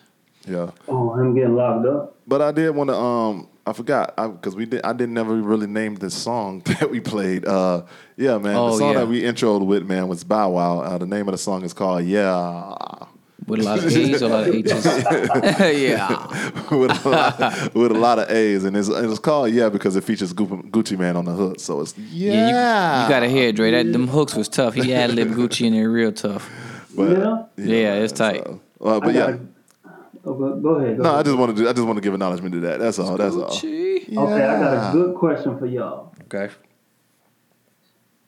Yeah. Oh, I'm getting locked up. But I did want to. Um, I forgot because we did. I didn't never really name this song that we played. Uh, yeah, man. Oh, the song yeah. that we introed with, man, was Bow Wow. Uh, the name of the song is called Yeah. With a lot of A's, a lot of H's. yeah. with a lot, with a lot of A's, and it's it's called Yeah because it features Gucci Mane on the hook. So it's Yeah. yeah you, you gotta hear it, Dre. That them hooks was tough. He ad libbed Gucci in there real tough. But, yeah. Yeah, yeah, it's tight. So, uh, but I yeah. Oh, go, go ahead. Go no, ahead. I just want to. Do, I just want to give acknowledgement to that. That's all. That's all. Yeah. Okay, I got a good question for y'all. Okay.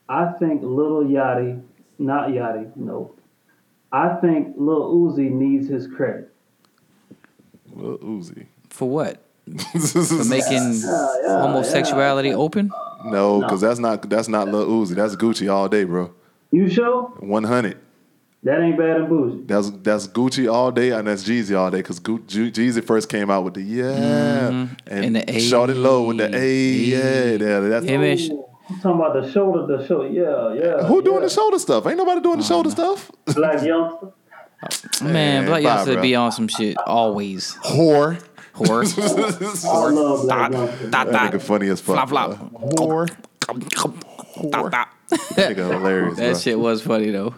I think Lil Yachty, not Yachty, no. I think Lil Uzi needs his credit. Lil Uzi for what? For making yeah, yeah, homosexuality yeah. open? No, because no. that's not that's not Lil Uzi. That's Gucci all day, bro. You sure? One hundred. That ain't bad and bougie. That's that's Gucci all day and that's Jeezy all day because Jeezy first came out with the yeah mm-hmm. and, and the shot it low with the a yeah. yeah that's image. I'm talking about the shoulder, the shoulder, yeah, yeah. Who yeah. doing the shoulder stuff? Ain't nobody doing the shoulder uh, stuff. Blac Youngsta. Man, Blac Youngsta be on some shit always. Whore. Whore. Whore. Dot dot dot. Nigga funny as fuck. Flop flop. Whore. Dot dot. That, hilarious, that shit was funny though.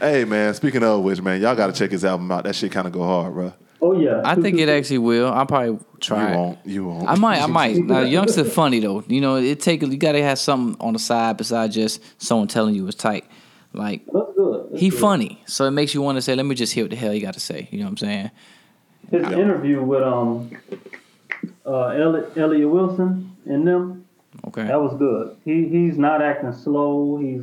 Hey man, speaking of which, man, y'all gotta check his album out. That shit kinda go hard, bro. Oh yeah, I think it actually will. I'll probably try. You won't. You won't. I might. I might. Now, Youngster funny though. You know, it take you gotta have something on the side besides just someone telling you it's tight. Like that's good. That's he good. Funny, so it makes you want to say, "Let me just hear what the hell he got to say." You know what I'm saying? His interview with um, uh, Elliot Wilson and them. Okay. That was good. He he's not acting slow. He's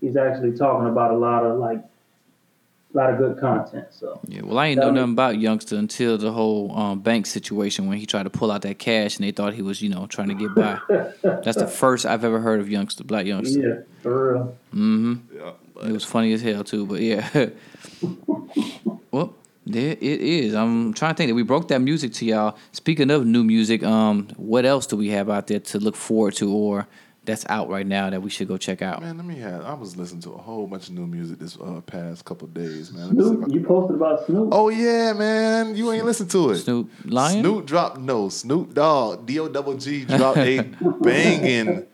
he's actually talking about a lot of like a lot of good content. So yeah, well I ain't know nothing about Youngster until the whole um, bank situation when he tried to pull out that cash and they thought he was, you know, trying to get by. That's the first I've ever heard of Youngster, Blac Youngsta. Yeah, for real. Mm-hmm. Yeah, but... It was funny as hell too, but yeah. Well, there it is. I'm trying to think that we broke that music to y'all. Speaking of new music, um, what else do we have out there to look forward to or that's out right now that we should go check out? Man, let me have. I was listening to a whole bunch of new music this uh, past couple of days, man. Snoop, you posted about Snoop. Oh, yeah, man. You ain't listened to it. Snoop Lion? Snoop dropped, no, Snoop Dogg, D O G G dropped a banging,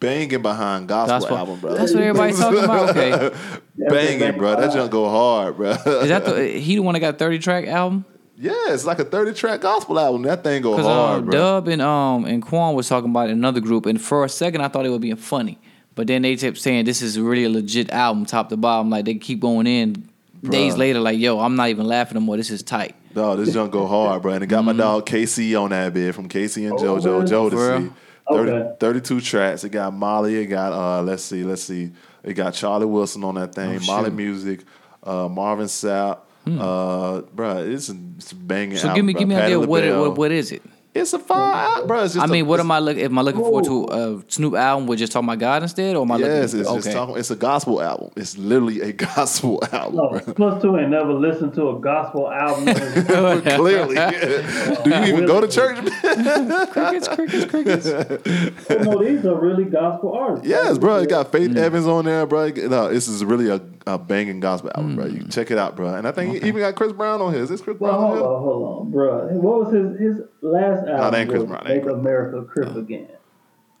banging behind gospel, gospel album, bro. That's what everybody's talking about? Okay. Banging, bro. That junk go hard, bro. Is that the, he the one that got a thirty-track album? Yeah, it's like a thirty-track gospel album. That thing go hard, um, bro. Dub and um and Quan was talking about another group, and for a second I thought it was being funny, but then they kept saying this is really a legit album, top to bottom. Like they keep going in bruh. Days later, like yo, I'm not even laughing no more. This is tight. Dog, this junk go hard, bro. And it got mm-hmm. my dog K C on that bit from K C and JoJo. Oh, JoJo Okay. thirty-two tracks. It got Molly. It got uh, let's see, let's see. It got Charlie Wilson on that thing. Oh, Molly shoot. Music, uh, Marvin Sapp. Hmm. Uh, bro, it's a, it's a banging. So album, give me, bro. give me an idea. What, what, what is it? It's a fire, bro. It's just I mean, a, what am I looking? Am I looking forward to a Snoop album with just talking about God instead, or am I? Yes, looking, it's okay. just talking. It's a gospel album. It's literally a gospel album. No, plus two ain't never listened to a gospel album. Clearly, yeah. Do you even really? go to church? crickets, crickets, crickets. Well, no, these are really gospel artists. Yes, bro. It got Faith mm. Evans on there, bro. No, this is really a, a banging gospel album, mm. bro. You check it out, bro. And I think okay. he even got Chris Brown on his. Is Chris well, Brown on his? Hold on, hold on, bro. What was his his last? No, that ain't Chris Brown. Make America Crip Again.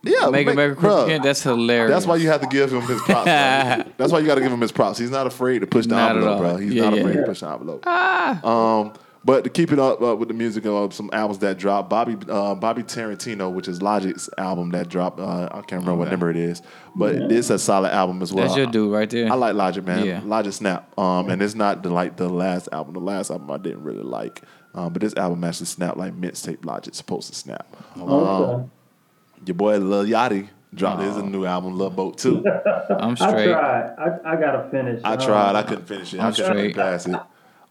Yeah, Make, make America Crip Again. That's hilarious. That's why you have to give him his props. That's why you got to give him his props. He's not afraid to push the not envelope, bro. He's yeah, not yeah. afraid to push the envelope. Ah. Um, but to keep it up uh, with the music of uh, some albums that dropped, Bobby uh, Bobby Tarantino, which is Logic's album that dropped. Uh, I can't remember okay. what number it is, but yeah. it's a solid album as well. That's your dude right there. I, I like Logic, man. Yeah. Logic Snap. Um, and it's not the, like the last album. The last album I didn't really like. Um, but this album actually snapped like mixtape Logic's supposed to snap. Um, okay. Your boy Lil Yachty dropped his new album, Lil Boat two. I'm straight. I tried. I, I got to finish it. I tried. I couldn't finish it. I'm I couldn't pass it.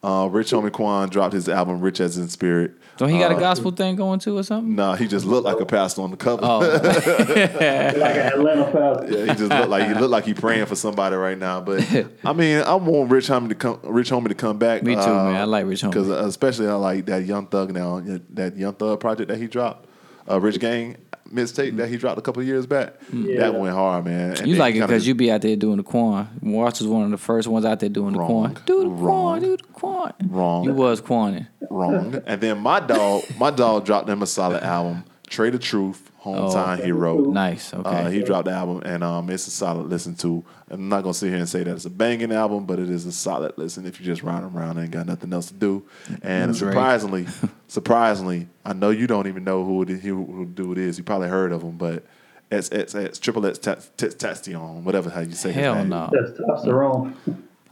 Uh, Rich Homie Quan dropped his album, Rich as in Spirit. Don't he got uh, a gospel thing going too or something? No, nah, he just looked like a pastor on the cover. Oh. Like an Atlanta pastor. Yeah, he just looked like he looked like he praying for somebody right now. But I mean, I want Rich Homie to come. Rich Homie to come back. Me too, uh, man. I like Rich Homie because especially I like that Young Thug now. That Young Thug project that he dropped, uh, Rich Gang mixtape that he dropped a couple of years back. Yeah. That went hard, man. And you like it because you be out there doing the Quan. Watts was one of the first ones out there doing wrong. the Quan. Do the Quan, do the Quan. Wrong. You was Quaning. Wrong. And then my dog, my dog dropped him a solid album, Trey the Truth, Hometown oh, Hero. Nice. Okay. Uh, he dropped the album, and um, it's a solid listen to. I'm not gonna sit here and say that it's a banging album, but it is a solid listen if you just round and round and ain't got nothing else to do. And surprisingly, surprisingly, I know you don't even know who it is, who dude is. You probably heard of him, but X X X Triple X Tastion, whatever how you say. Hell no. That's Tastion.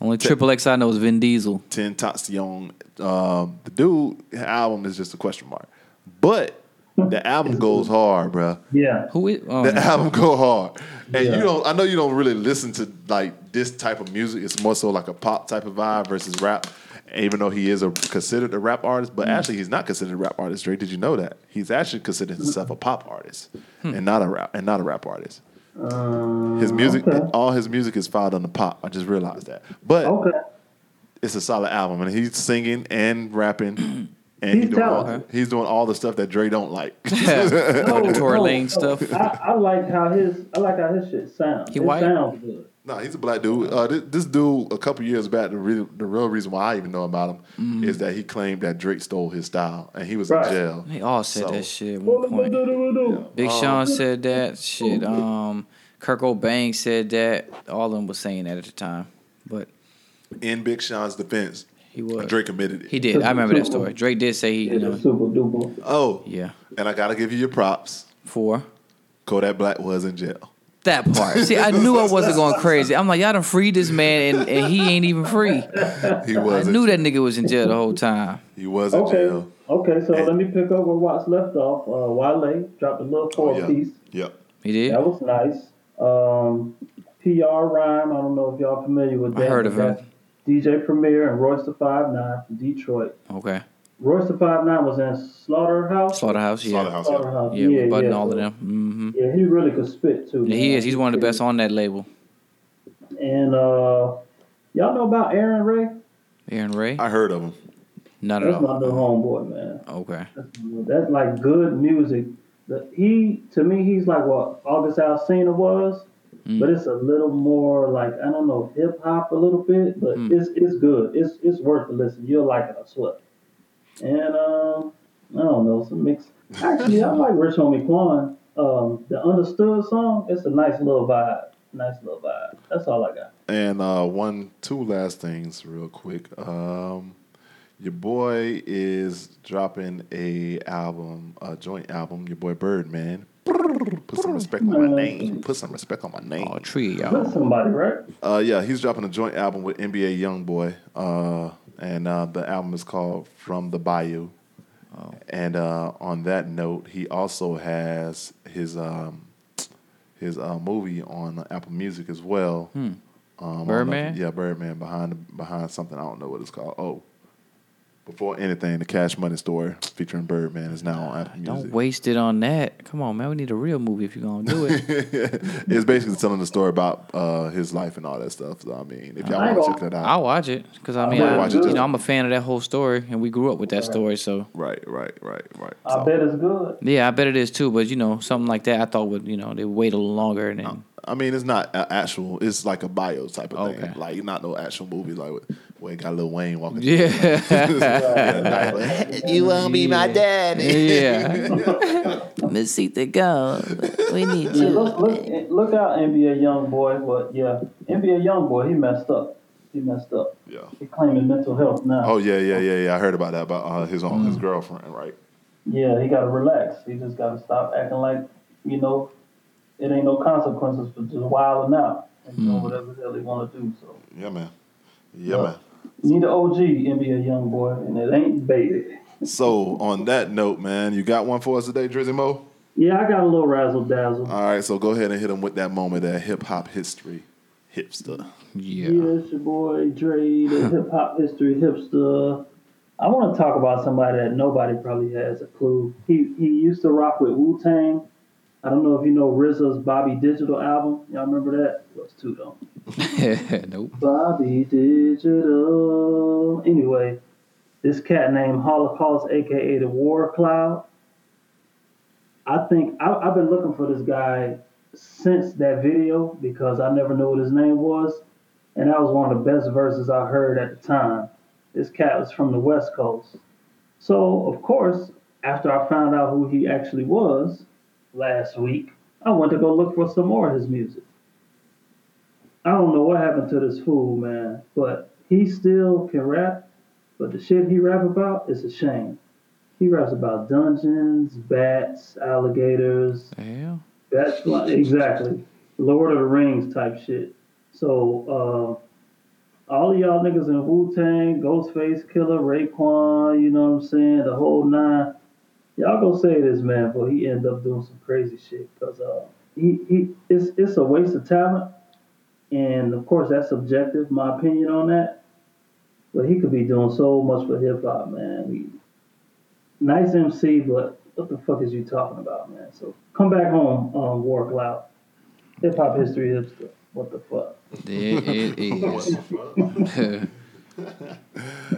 Only Triple X I know is Vin Diesel. Ten Tastion. Um, the dude album is just a question mark, but. The album goes hard, bro. Yeah. Who is, oh, the man. album go hard. And yeah. you don't I know you don't really listen to like this type of music. It's more so like a pop type of vibe versus rap. Even though he is a considered a rap artist, but mm. actually he's not considered a rap artist, Dre. Did you know that? He's actually considered himself a pop artist hmm. and not a rap and not a rap artist. Um, his music okay. all his music is filed under pop. I just realized that. But okay. it's a solid album and he's singing and rapping. And he's, he doing all, he's doing all the stuff that Dre don't like. no, the Tory no, Lane no. stuff. I, I like how his I like how his shit sounds. He it white? sounds good. No, nah, he's a black dude. Uh, this, this dude, a couple years back, the real, the real reason why I even know about him mm. is that he claimed that Drake stole his style, and he was right. in jail. They all said so. that shit at one point. Yeah. Big Sean um, said that shit. Um, Kirk O'Bang said that. All of them were saying that at the time. But in Big Sean's defense, he was. Drake admitted it. He did. I remember that story. Drake did say he. You know, super duper. Oh. Yeah. And I got to give you your props. For? Kodak Black was in jail. That part. See, I knew I wasn't going crazy. I'm like, y'all done freed this man and, and he ain't even free. He was. I knew that nigga was in jail the whole time. He was in okay. jail. Okay, so and, let me pick up where Watts left off. Uh, Wale dropped a little four oh, yeah. piece. Yep. He did. That was nice. Um, P R Rhyme. I don't know if y'all familiar with that. I heard of that. D J Premier and Royce the five nine from Detroit. Okay. Royce the five nine was in Slaughterhouse. Slaughterhouse, yeah. Slaughterhouse, yeah. Slaughterhouse, yeah, yeah, button yeah, all so, of them. Mm-hmm. Yeah, he really could spit, too. Yeah, he is. He's one of the best on that label. And uh, y'all know about Aaron Ray? Aaron Ray? I heard of him. Not at all. That's my new homeboy, man. Okay. That's, that's like good music. He, to me, he's like what August Alsina was. Mm. But it's a little more like, I don't know, hip hop a little bit, but mm. it's it's good. It's it's worth a listen. You'll like it, I swear. And um, I don't know, some mix. Actually, I like Rich Homie Quan. Um, the Understood song. It's a nice little vibe. Nice little vibe. That's all I got. And uh, one, two last things, real quick. Um, your boy is dropping a album, a joint album. Your boy Birdman. Put some respect on my name. Put some respect on my name. Oh, tree, y'all. That's somebody, right? Uh, yeah, he's dropping a joint album with N B A Youngboy, uh, and uh, the album is called From the Bayou. Oh. And uh, on that note, he also has his um, his uh, movie on Apple Music as well. Hmm. Um, Birdman? If, yeah, Birdman, behind behind something. I don't know what it's called. Oh. Before anything, the Cash Money Store featuring Birdman is now on Apple Music. Don't waste it on that. Come on, man. We need a real movie if you're going to do it. It's basically telling the story about uh, his life and all that stuff. So, I mean, if y'all want to check that out. I'll watch it because, I mean, I, I, you know, I'm a fan of that whole story, and we grew up with that story. So Right, right, right, right. I so, bet it's good. Yeah, I bet it is, too. But, you know, something like that, I thought would, you know, they wait a little longer. And then, I mean, it's not actual. It's like a bio type of okay. thing. Like, not no actual movie like with... Well, got Lil Wayne walking through. Yeah. Like, you won't be yeah. my daddy. Yeah. Missita go. We need yeah, you. Look, look, look out, N B A Young Boy. But yeah, N B A Young Boy, he messed up. He messed up. Yeah. He claiming mental health now. Oh yeah, yeah, yeah, yeah. I heard about that about uh, his own mm. his girlfriend, right? Yeah, he gotta relax. He just gotta stop acting like you know it ain't no consequences for just wilding out and doing mm. whatever the hell he wanna do. So yeah, man. Yeah, yeah, man. Need an O G N B A Young Boy, and it ain't Baby. So, on that note, man, you got one for us today, Drizzy Mo? Yeah, I got a little razzle dazzle. All right, so go ahead and hit them with that moment at Hip Hop History Hipster. Yeah. Yeah, it's your boy Dre, the Hip Hop History Hipster. I want to talk about somebody that nobody probably has a clue. He he used to rock with Wu Tang. I don't know if you know R Z A's Bobby Digital album. Y'all remember that? It was two, though. Nope. Bobby Digital. Anyway, this cat named Holocaust, a k a the War Cloud. I think I, I've been looking for this guy since that video because I never knew what his name was. And that was one of the best verses I heard at the time. This cat was from the West Coast. So, of course, after I found out who he actually was, last week, I went to go look for some more of his music. I don't know what happened to this fool, man, but he still can rap, but the shit he rap about is a shame. He raps about dungeons, bats, alligators. Damn. That's like, exactly. Lord of the Rings type shit. So, uh, all of y'all niggas in Wu-Tang, Ghostface Killer, Raekwon, you know what I'm saying, the whole nine. Y'all gonna say this, man, but he ended up doing some crazy shit because uh, he, he it's it's a waste of talent, and of course that's subjective, my opinion on that. But he could be doing so much for hip hop, man. He, nice M C, but what the fuck is you talking about, man? So come back home, um, War Cloud, Hip Hop History Hipster. What the fuck? There it is.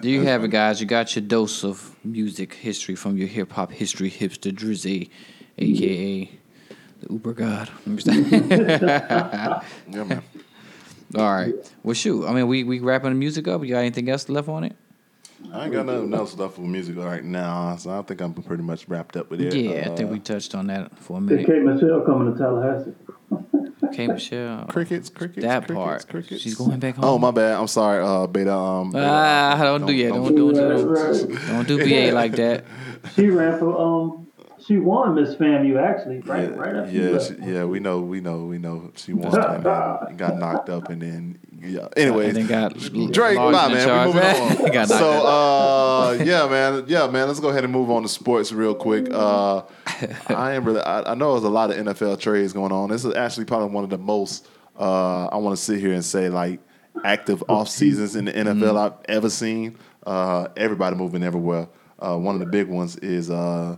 Do you have it, guys? You got your dose of music history from your hip hop history hipster Drizzy, aka the Uber God. Yeah, man. All right. Well, shoot. I mean, we we wrapping the music up. You got anything else left on it? I ain't got nothing else left for music right now, so I think I'm pretty much wrapped up with it. Yeah, uh, I think we touched on that for a minute. Kate Michelle coming to Tallahassee. K. Michelle. Crickets, crickets, that crickets, part. Crickets. She's going back home. Oh, my bad. I'm sorry, uh, Beta. Um, Beta. Ah, don't, don't do that. Don't, don't, don't, do, don't do B A like that. She ran for, um, she won Miss FAMU, actually, right? Yeah, right after yeah, she, yeah, we know, we know, we know. She won and got knocked up and then, yeah. Anyways, and then got Drake, bye, man. We're moving on. Got so, uh, yeah, man. Yeah, man. Let's go ahead and move on to sports real quick. Uh, I am really. I, I know there's a lot of N F L trades going on. This is actually probably one of the most. Uh, I want to sit here and say like active off seasons in the N F L mm-hmm. I've ever seen. Uh, everybody moving everywhere. Uh, one of the big ones is uh,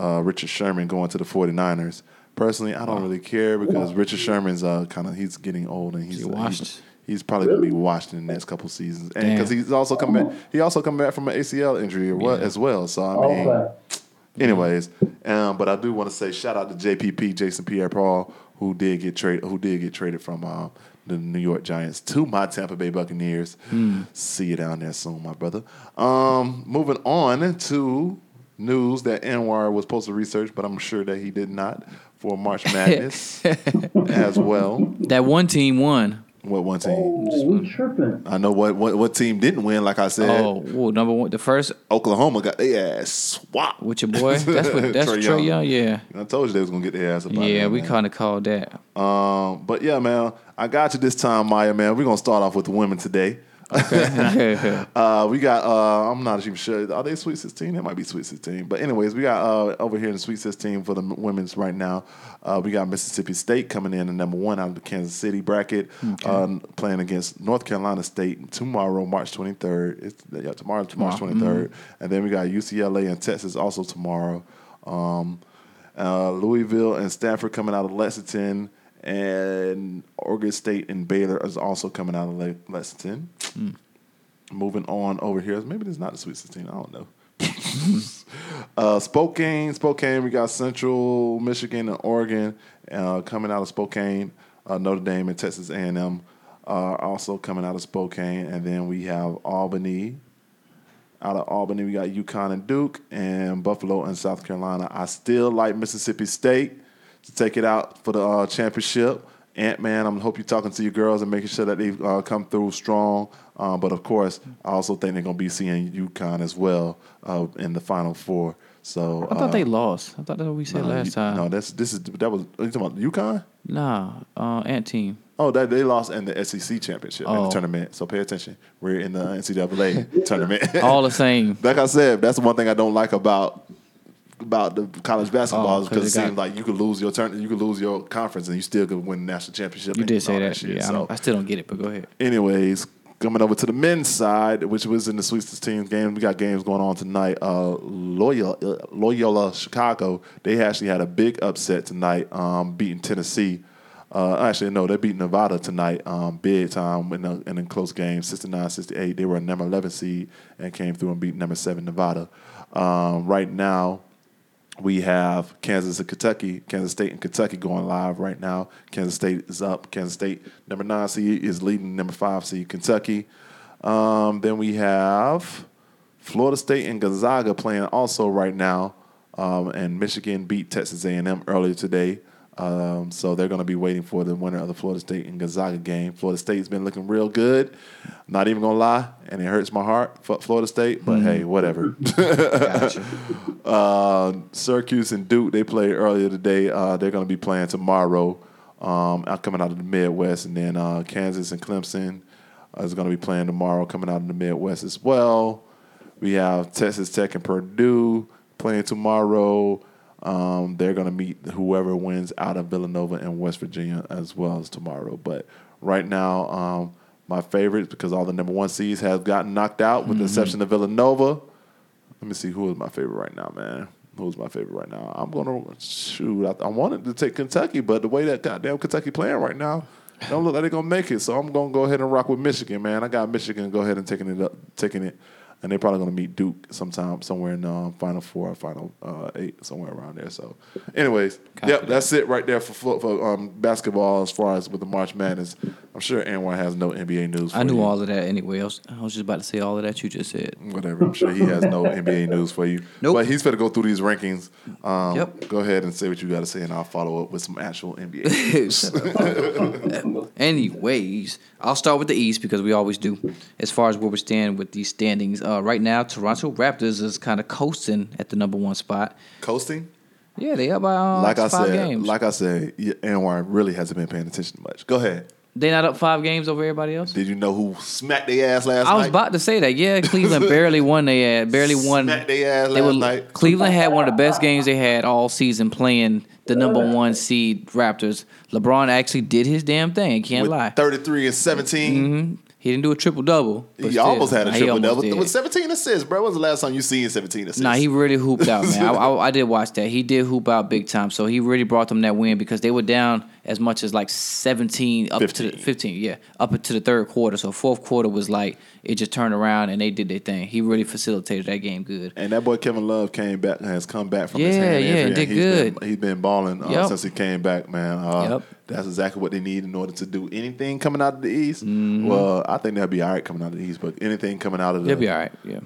uh, Richard Sherman going to the 49ers. Personally, I don't really care because Richard Sherman's uh, kind of he's getting old and he's washed. He's, he's probably gonna be washed in the next couple seasons, and because he's also coming back, he also coming back from an A C L injury yeah. as well. So I mean. Okay. Anyways, um, but I do want to say shout out to J P P, Jason Pierre-Paul, who did get traded, who did get traded from uh, the New York Giants to my Tampa Bay Buccaneers. Mm. See you down there soon, my brother. Um, moving on to news that Ann War was supposed to research, but I'm sure that he did not for March Madness as well. That one team won. What one team? Oh, we tripping. I know what, what what team didn't win, like I said. Oh, well, number one. The first. Oklahoma got their ass swapped. With your boy? That's what that's Trae Young. Young, yeah. I told you they was going to get their ass up. Yeah, that, we kind of called that. Um, But, yeah, man, I got you this time, Maya, man. We're going to start off with the women today. Okay. uh, we got, uh, I'm not even sure. Are they Sweet sixteen? It might be Sweet sixteen. But anyways, we got uh, over here in Sweet sixteen for the women's right now. Uh, we got Mississippi State coming in at number one out of the Kansas City bracket, okay. uh, playing against North Carolina State tomorrow, March twenty-third. It's, yeah, tomorrow, March wow. twenty-third. Mm-hmm. And then we got U C L A and Texas also tomorrow. Um, uh, Louisville and Stanford coming out of Lexington. And Oregon State and Baylor is also coming out of Lexington. Mm. Moving on over here. Maybe there's not the Sweet sixteen. I don't know. uh, Spokane. Spokane. We got Central Michigan and Oregon uh, coming out of Spokane. Uh, Notre Dame and Texas A and M are also coming out of Spokane. And then we have Albany. Out of Albany, we got UConn and Duke and Buffalo and South Carolina. I still like Mississippi State to take it out for the uh, championship. Ant-Man, I hope you're talking to your girls and making sure that they uh, come through strong. Um, but, of course, I also think they're going to be seeing UConn as well uh, in the Final Four. So I thought uh, they lost. I thought that's what we said no, last you, time. No, that's this is that was are you talking about UConn? Nah, uh, Ant Team. Oh, that they lost in the S E C championship oh. in the tournament. So pay attention. We're in the N C double A tournament. All the same. Like I said, that's the one thing I don't like about. About the college basketball because oh, it, it seems like you could lose your turn, you could lose your conference, and you still could win the national championship. You did say that. that shit, yeah, so. I, I still don't get it, but go ahead. Anyways, coming over to the men's side, which was in the Sweet sixteen game, we got games going on tonight. Uh, Loyola, Loyola Chicago, they actually had a big upset tonight, um, beating Tennessee. Uh, actually, no, they beat Nevada tonight, um, big time in a, in a close game, sixty-nine sixty-eight. They were a number eleven seed and came through and beat number seven Nevada. Um, right now. We have Kansas and Kentucky, Kansas State and Kentucky going live right now. Kansas State is up. Kansas State, number nine seed, is leading number five seed, Kentucky. Um, then we have Florida State and Gonzaga playing also right now. Um, and Michigan beat Texas A and M earlier today. Um, so they're going to be waiting for the winner of the Florida State and Gonzaga game. Florida State's been looking real good. Not even going to lie. And it hurts my heart, fuck Florida State. But, mm-hmm. hey, whatever. Gotcha. uh, Syracuse and Duke, they played earlier today. Uh, they're going to be playing tomorrow. Um, coming out of the Midwest. And then uh, Kansas and Clemson is going to be playing tomorrow coming out of the Midwest as well. We have Texas Tech and Purdue playing tomorrow. Um, they're going to meet whoever wins out of Villanova and West Virginia as well as tomorrow. But right now, um, my favorites, because all the number one seeds have gotten knocked out with mm-hmm. the exception of Villanova. Let me see who is my favorite right now, man. Who's my favorite right now? I'm going to shoot. I, I wanted to take Kentucky, but the way that goddamn Kentucky playing right now, it don't look like they're going to make it. So I'm going to go ahead and rock with Michigan, man. I got Michigan go ahead and taking it up, taking it. And they're probably going to meet Duke sometime, somewhere in um, Final Four or Final uh, Eight, somewhere around there. So, anyways, Copy yep, that. that's it right there for for um, basketball as far as with the March Madness. I'm sure Ann War has no N B A news for I knew you. all of that anyway. I was, I was just about to say all of that you just said. Whatever. I'm sure he has no N B A news for you. Nope. But he's going to go through these rankings. Um, yep. Go ahead and say what you got to say, and I'll follow up with some actual N B A news. Anyways, I'll start with the East because we always do. As far as where we stand with these standings, uh, right now, Toronto Raptors is kind of coasting at the number one spot. Coasting? Yeah, they up by uh, like five I said, games. Like I said, Ann War really hasn't been paying attention much. Go ahead. They not up five games over everybody else? Did you know who smacked their ass last night? I was night? about to say that. Yeah, Cleveland barely won their ass. Barely won. Smacked their ass they last were, night. Cleveland had one of the best games they had all season playing the number one seed Raptors. LeBron actually did his damn thing. Can't with lie. thirty-three and seventeen. Mm-hmm. He didn't do a triple-double. He still, almost had a nah, triple-double. With seventeen assists, bro. When was the last time you seen seventeen assists? Nah, he really hooped out, man. I, I, I did watch that. He did hoop out big time, so he really brought them that win because they were down as much as like seventeen up fifteen. to the, fifteen, yeah, up to the third quarter. So fourth quarter was like it just turned around and they did their thing. He really facilitated that game good. And that boy Kevin Love came back has come back from yeah, his hand injury. Yeah, yeah, did he's good. Been, he's been balling uh, yep. since he came back, man. Uh, yep. That's exactly what they need in order to do anything coming out of the East. Mm-hmm. Well, I think they'll be all right coming out of the East, but anything coming out of the they'll be all right, yeah.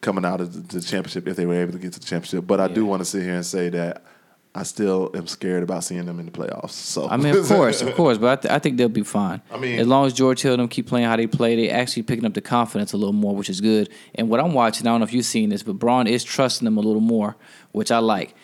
Coming out of the championship if they were able to get to the championship. But I yeah. do want to sit here and say that I still am scared about seeing them in the playoffs. So I mean, of course, of course, but I, th- I think they'll be fine. I mean, as long as George Hill and them keep playing how they play, they actually picking up the confidence a little more, which is good. And what I'm watching, I don't know if you've seen this, but Braun is trusting them a little more, which I like.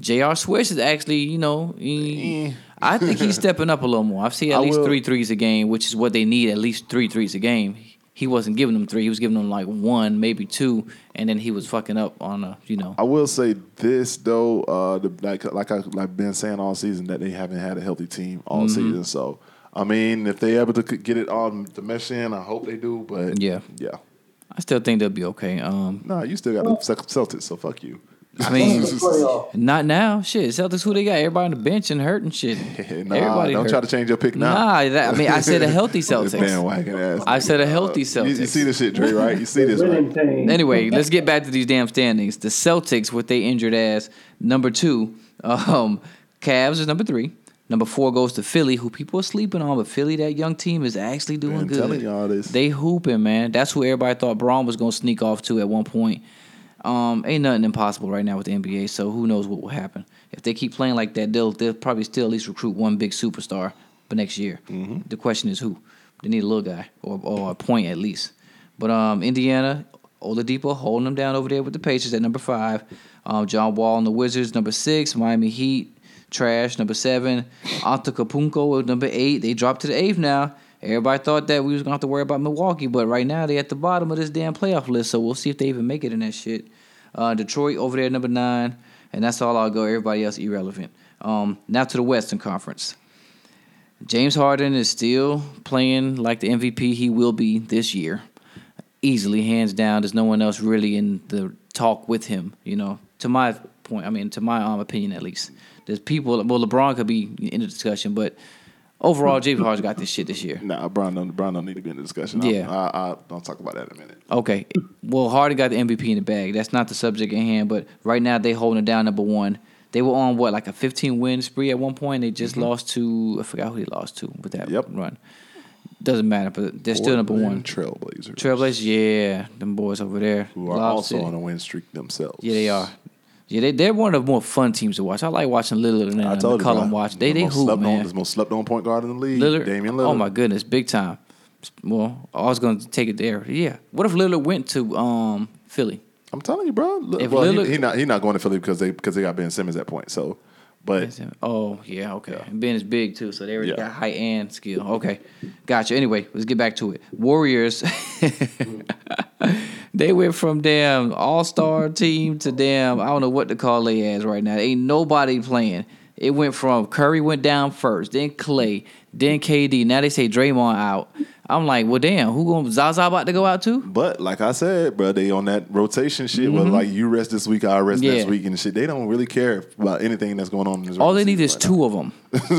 J R Swish is actually, you know, he, I think he's stepping up a little more. I've seen at I least will. three threes a game, which is what they need, at least three threes a game. he wasn't giving them three. He was giving them like one, maybe two, and then he was fucking up on a, you know. I will say this though, uh, the, like like I've like been saying all season that they haven't had a healthy team all mm-hmm. season. So I mean, if they able to get it all to mesh in, I hope they do. But yeah, yeah, I still think they'll be okay. Um, no, nah, you still got the Celtics, so fuck you. I mean, not now. Shit, Celtics, who they got? Everybody on the bench and hurt and shit. nah, Everybody don't hurt. Try to change your pick now. Nah, that, I mean, I said a healthy Celtics. I said a healthy Celtics. You, you see this shit, Dre, right? You see this, right? Anyway, let's get back to these damn standings. The Celtics with they injured ass, number two. Um, Cavs is number three. Number four goes to Philly, who people are sleeping on, but Philly, that young team, is actually doing man, good. I'm telling y'all this. They hooping, man. That's who everybody thought Braun was going to sneak off to at one point. Um, ain't nothing impossible right now with the N B A, so who knows what will happen. If they keep playing like that, they'll they'll probably still at least recruit one big superstar for next year. Mm-hmm. The question is who. They need a little guy or or a point at least. But um, Indiana, Oladipo holding them down over there with the Pacers at number five. Um, John Wall and the Wizards number six. Miami Heat trash number seven. Antetokounmpo at number eight. They dropped to the eighth now. Everybody thought that we was going to have to worry about Milwaukee, but right now they're at the bottom of this damn playoff list, so we'll see if they even make it in that shit. Uh, Detroit over there, number nine, and that's all I'll go. Everybody else irrelevant. Um, now to the Western Conference. James Harden is still playing like the M V P he will be this year. Easily, hands down. There's no one else really in the talk with him, you know, to my point. I mean, to my um, opinion, at least. There's people, well, LeBron could be in the discussion, but... Overall, James Harden got this shit this year. Nah, Bron don't, Bron don't need to be in the discussion. Yeah. I, I, I don't talk about that in a minute. Okay. Well, Harden got the M V P in the bag. That's not the subject at hand, but right now they holding it down number one. They were on, what, like a fifteen-win spree at one point? They just mm-hmm. lost to, I forgot who they lost to with that yep. run. Doesn't matter, but they're Portland still number one. Trailblazers. Trailblazers, yeah. Them boys over there. Who are also it. on a win streak themselves. Yeah, they are. Yeah, they, they're one of the more fun teams to watch. I like watching Lillard and McCollum watch. They they hoop, man. On, this most slept on point guard in the league, Lillard, Damian Lillard. Oh, my goodness, big time. Well, I was going to take it there. Yeah. What if Lillard went to um, Philly? I'm telling you, bro. If well, Lillard, he, he not he not going to Philly because they because they got Ben Simmons at point. So, but oh yeah, okay. Yeah. Ben is big too, so they already yeah. got height and skill. Okay, gotcha. Anyway, let's get back to it. Warriors. They went from damn all-star team to damn, I don't know what to call they ass right now. Ain't nobody playing. It went from Curry went down first, then Clay, then K D. Now they say Draymond out. I'm like, well, damn, who going Zaza about to go out to? But like I said, bro, they on that rotation shit mm-hmm. where like you rest this week, I rest yeah. next week and shit. They don't really care about anything that's going on in this All they need is right two now. of them.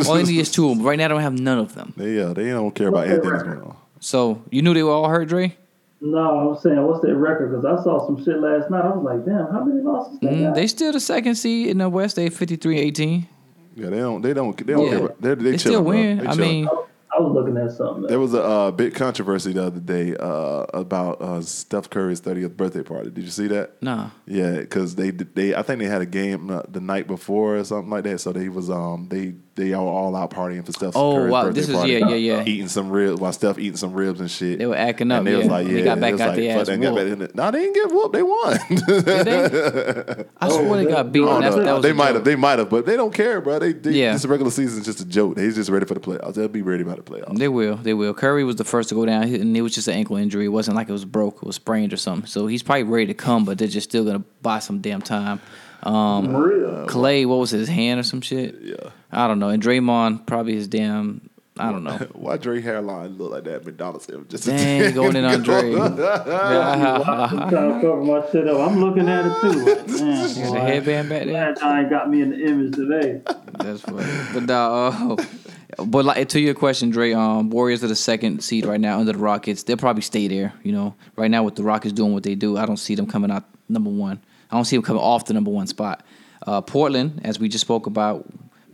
All they need is two of them. Right now, they don't have none of them. They, yeah, they don't care about anything that's going on. So you knew they were all hurt, Dre? No, I'm saying, what's their record? Because I saw some shit last night. I was like, damn, how many losses they mm, got? They still the second seed in the West. They fifty-three eighteen. Yeah, they don't. They don't. They don't. Yeah. They, they, they still win. They I mean, I was looking at something. There was a uh, big controversy the other day uh, about uh, Steph Curry's thirtieth birthday party. Did you see that? No. Nah. Yeah, because they they I think they had a game the night before or something like that. So they was um they. They all all out partying for Steph oh, Curry's wow. birthday this is, party. Oh, wow. Yeah, yeah, yeah. Eating some ribs, while Steph eating some ribs and shit. They were acting up, and they yeah. was like, yeah. They got back out like, the ass whooped. No, nah, they didn't get whooped. They won. Did they? I swear oh, they got beat. That, that was they might have. They might have, but they don't care, bro. They, they yeah. This regular season is just a joke. They's just ready for the playoffs. They'll be ready by the playoffs. They will. They will. Curry was the first to go down, and it was just an ankle injury. It wasn't like it was broke. It was sprained or something. So he's probably ready to come, but they're just still going to buy some damn time. Um, Maria, Clay, what was his hand or some shit? Yeah, I don't know. And Draymond, probably his damn, I don't know. Why Dre hairline look like that? McDonald's just dang, going in on Dre. I'm trying to cover my shit up. I'm looking at it too. Like, damn, the headband back there. That got me in the image today. That's funny. But nah, uh, but like to your question, Dre. Um, Warriors are the second seed right now under the Rockets. They'll probably stay there. You know, right now with the Rockets doing what they do, I don't see them coming out number one. I don't see them coming off the number one spot. Uh, Portland, as we just spoke about,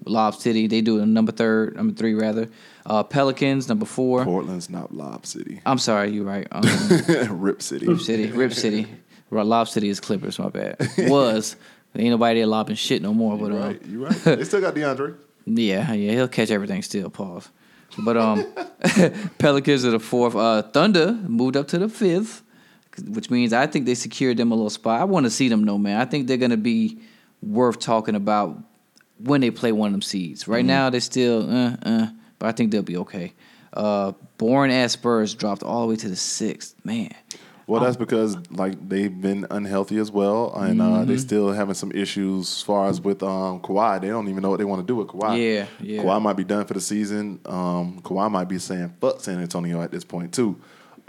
Lob City, they do a number third, number three rather. Uh, Pelicans, number four. Portland's not Lob City. I'm sorry, you're right. Um, Rip City. Rip City. Rip City. Lob City is Clippers, my bad. Was. Ain't nobody there lobbing shit no more. You're but, right. Um, you're right. They still got DeAndre. Yeah, yeah, he'll catch everything still. Pause. But um, Pelicans are the fourth. Uh, Thunder moved up to the fifth. Which means I think they secured them a little spot. I want to see them, though, man. I think they're going to be worth talking about when they play one of them seeds. Right mm-hmm. now, they're still, uh, uh, but I think they'll be okay. Uh, Born as Spurs dropped all the way to the sixth. Man. Well, that's because like they've been unhealthy as well, and uh, mm-hmm. they still having some issues as far as with um, Kawhi. They don't even know what they want to do with Kawhi. Yeah, yeah. Kawhi might be done for the season. Um, Kawhi might be saying fuck San Antonio at this point too.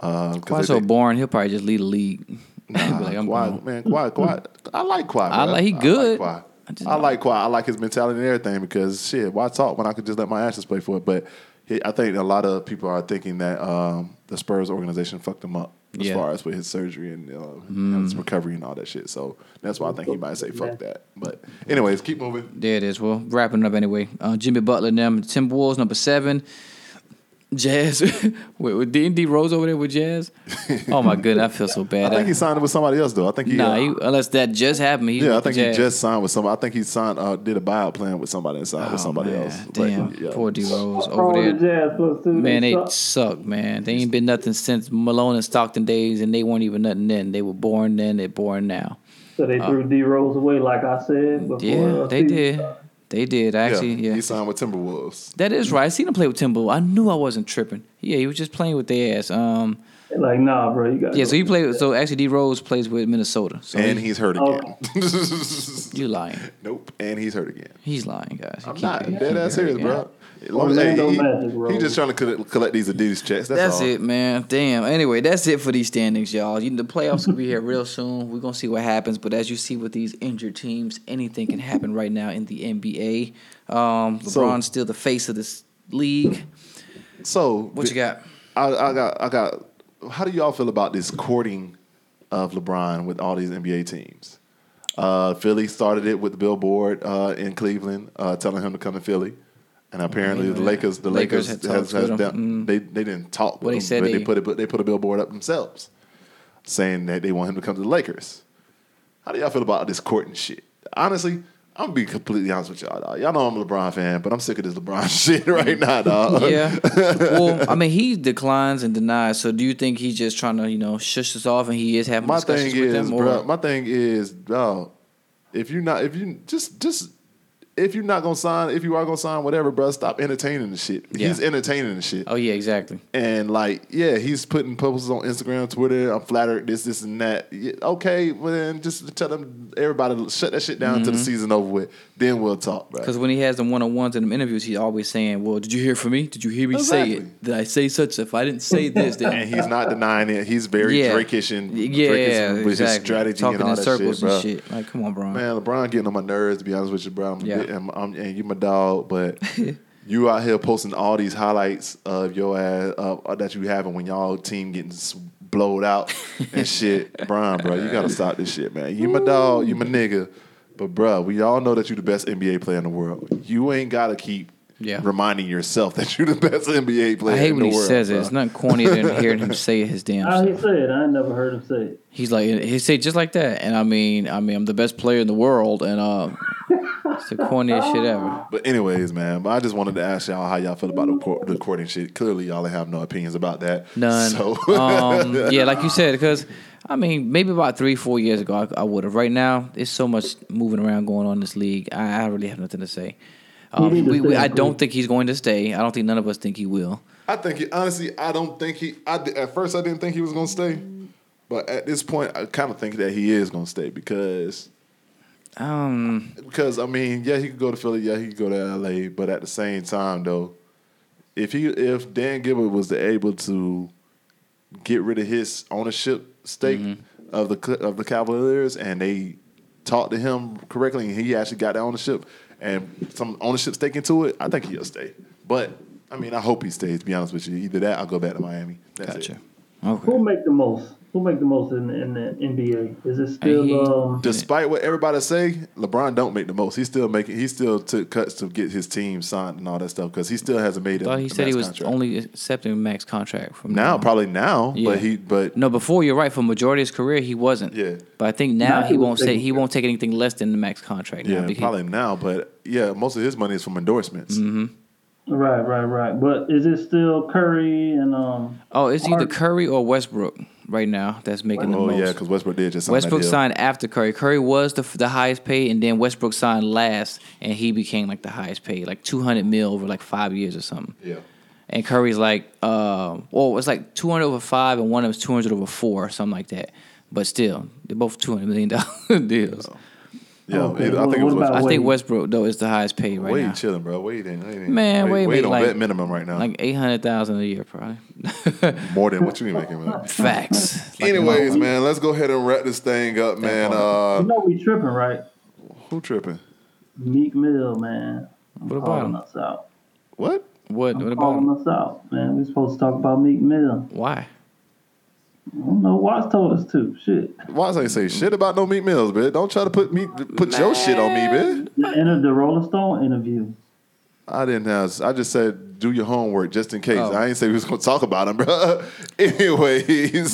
Uh, Kawhi's so think, boring, he'll probably just lead the league. Nah, like, I'm Kawhi, man, Kawhi, Kawhi. I like Kawhi. I like he good. I like Kawhi. I, just, I like Kawhi. I like his mentality and everything because shit, why talk when I could just let my ashes play for it? But he, I think a lot of people are thinking that um, the Spurs organization fucked him up. As yeah. far as with his surgery and, uh, mm. and his recovery and all that shit. So that's why I think he might say fuck yeah. that. But anyways, keep moving. There it is. Well, wrapping up anyway. Uh, Jimmy Butler and them. Timberwolves, number seven. Jazz. Wait, with D and D Rose over there with Jazz? Oh, my goodness. I feel so bad. I think he signed with somebody else, though. I think he... Nah, uh, he, unless that just happened. He yeah, I think he just signed with somebody. I think he signed, uh, did a buyout plan with somebody and signed oh, with somebody man. else. Damn. But, yeah. Poor D Rose over there. The Jazz plus two, man, they, they suck. suck, man. They ain't been nothing since Malone and Stockton days, and they weren't even nothing then. They were born then. They're born now. So they threw uh, D Rose away, like I said before. Yeah, they did. They did, actually. Yeah, yeah, he signed with Timberwolves. That is right. I seen him play with Timberwolves. I knew I wasn't tripping. Yeah, he was just playing with their ass. Um, like, nah, bro, you got. Yeah, go so he played. So actually, D Rose plays with Minnesota. So and he, he's hurt again. Oh. You lying? Nope. And he's hurt again. He's lying, guys. He I'm not dead ass serious, again. bro. Long as he, he, he just trying to collect, collect these Adidas checks. That's, that's all. it, man. Damn. Anyway, that's it for these standings, y'all. You know, the playoffs will be here real soon. We're gonna see what happens. But as you see with these injured teams, anything can happen right now in the N B A. Um, LeBron's so, still the face of this league. So what you got? I, I got. I got. How do y'all feel about this courting of LeBron with all these N B A teams? Uh, Philly started it with the billboard uh, in Cleveland, uh, telling him to come to Philly. And apparently yeah, the Lakers, the Lakers, Lakers has, has them. they they didn't talk. Well, with they said him, they, they put it, they put a billboard up themselves, saying that they want him to come to the Lakers. How do y'all feel about this courting shit? Honestly, I'm gonna be completely honest with y'all. Dog. Y'all know I'm a LeBron fan, but I'm sick of this LeBron shit right now, dog. Yeah. Well, I mean, he declines and denies. So do you think he's just trying to, you know, shush us off, and he is having my discussions thing is, with them? Bro, my thing is, dog, if you're not, if you just just. If you're not gonna sign, if you are gonna sign, whatever, bro, stop entertaining the shit. Yeah. He's entertaining the shit. Oh yeah, exactly. And like, yeah, he's putting posts on Instagram, Twitter. I'm flattered, this, this, and that. Yeah, okay, well then just tell them everybody shut that shit down until mm-hmm. the season over with. Then we'll talk, bro. Because when he has them one on ones and them interviews, he's always saying, "Well, did you hear from me? Did you hear me exactly. say it? Did I say such? If I didn't say this, then..." And he's not denying it. He's very yeah. Drake-ish and yeah, Drake-ish yeah, with exactly. his strategy Talking and all in that circles shit, bro. And shit. Like, come on, bro. Man, LeBron getting on my nerves. To be honest with you, bro. I'm yeah. And, I'm, and you my dog, but you out here posting all these highlights of your ass uh, that you having when y'all team getting blowed out and shit. Brian, bro, you gotta stop this shit, man. You my dog, you my nigga, but bro, we all know that you the best N B A player in the world. You ain't gotta keep yeah. reminding yourself that you the best N B A player in the world. I hate when he world, says bro. it. It's nothing cornier than hearing him say his damn shit. How he say it? I ain't never heard him say it. He's like, he say just like that, and I mean, I mean, I'm the best player in the world, and uh. It's the corniest shit ever. But anyways, man, I just wanted to ask y'all how y'all feel about the recording shit. Clearly, y'all have no opinions about that. None. So. um, yeah, like you said, because, I mean, maybe about three, four years ago, I, I would have. Right now, there's so much moving around going on in this league. I, I really have nothing to say. Um, we, we, I don't think he's going to stay. I don't think none of us think he will. I think he, honestly, I don't think he, I, at first I didn't think he was going to stay. But at this point, I kind of think that he is going to stay because... Um, because I mean, yeah, he could go to Philly, yeah, he could go to L A, but at the same time, though, if he if Dan Gilbert was able to get rid of his ownership stake mm-hmm. of the of the Cavaliers, and they talked to him correctly, and he actually got the ownership and some ownership stake into it, I think he'll stay. But I mean, I hope he stays. To be honest with you, either that, I'll go back to Miami. That's gotcha. It. Okay. Who'll make the most? Who make the most in, in the N B A? Is it still? He, um, despite what everybody say, LeBron don't make the most. He still making. He still took cuts to get his team signed and all that stuff because he still hasn't made it. Thought he said he was contract. only accepting max contract from now. now. Probably now, yeah. but he. But no, before you're right. For majority of his career, he wasn't. Yeah, but I think now, now he, he won't say he won't take anything less than the max contract. Yeah, now probably he, now, but yeah, most of his money is from endorsements. Mm-hmm. Right, right, right. But is it still Curry and um? Oh, it's either Ar- Curry or Westbrook right now that's making oh, the most. Oh yeah, because Westbrook did just. Westbrook signed after Curry. Curry was the the highest paid, and then Westbrook signed last, and he became like the highest paid, like two hundred mil over like five years or something. Yeah. And Curry's like, uh, well, it's like two hundred over five, and one of them's two hundred over four, or something like that. But still, they're both two hundred million dollars deals. Yeah, oh, okay. I think what, it was I Wade? think Westbrook though is the highest paid right Wade now. Wade chilling, bro. Wade ain't, Wade ain't man. Wade, Wade, Wade on like, vet minimum right now, like eight hundred thousand a year, probably. More than what you be making, man. Facts. Like, anyways, no, man, let's go ahead and wrap this thing up, man. Uh, you know we tripping, right? Who tripping? Meek Mill, man. I'm what about him? Us out. What? What? I'm what about him? Us out, man. We supposed to talk about Meek Mill. Why? I don't know. Watts told us to. Shit. Watts ain't say shit about no Meek Mills, man. Don't try to put me put man. your shit on me, man. The end of the Rolling Stone interview. I didn't have. I just said do your homework just in case. Oh. I ain't say we was gonna talk about him, bro. Anyways,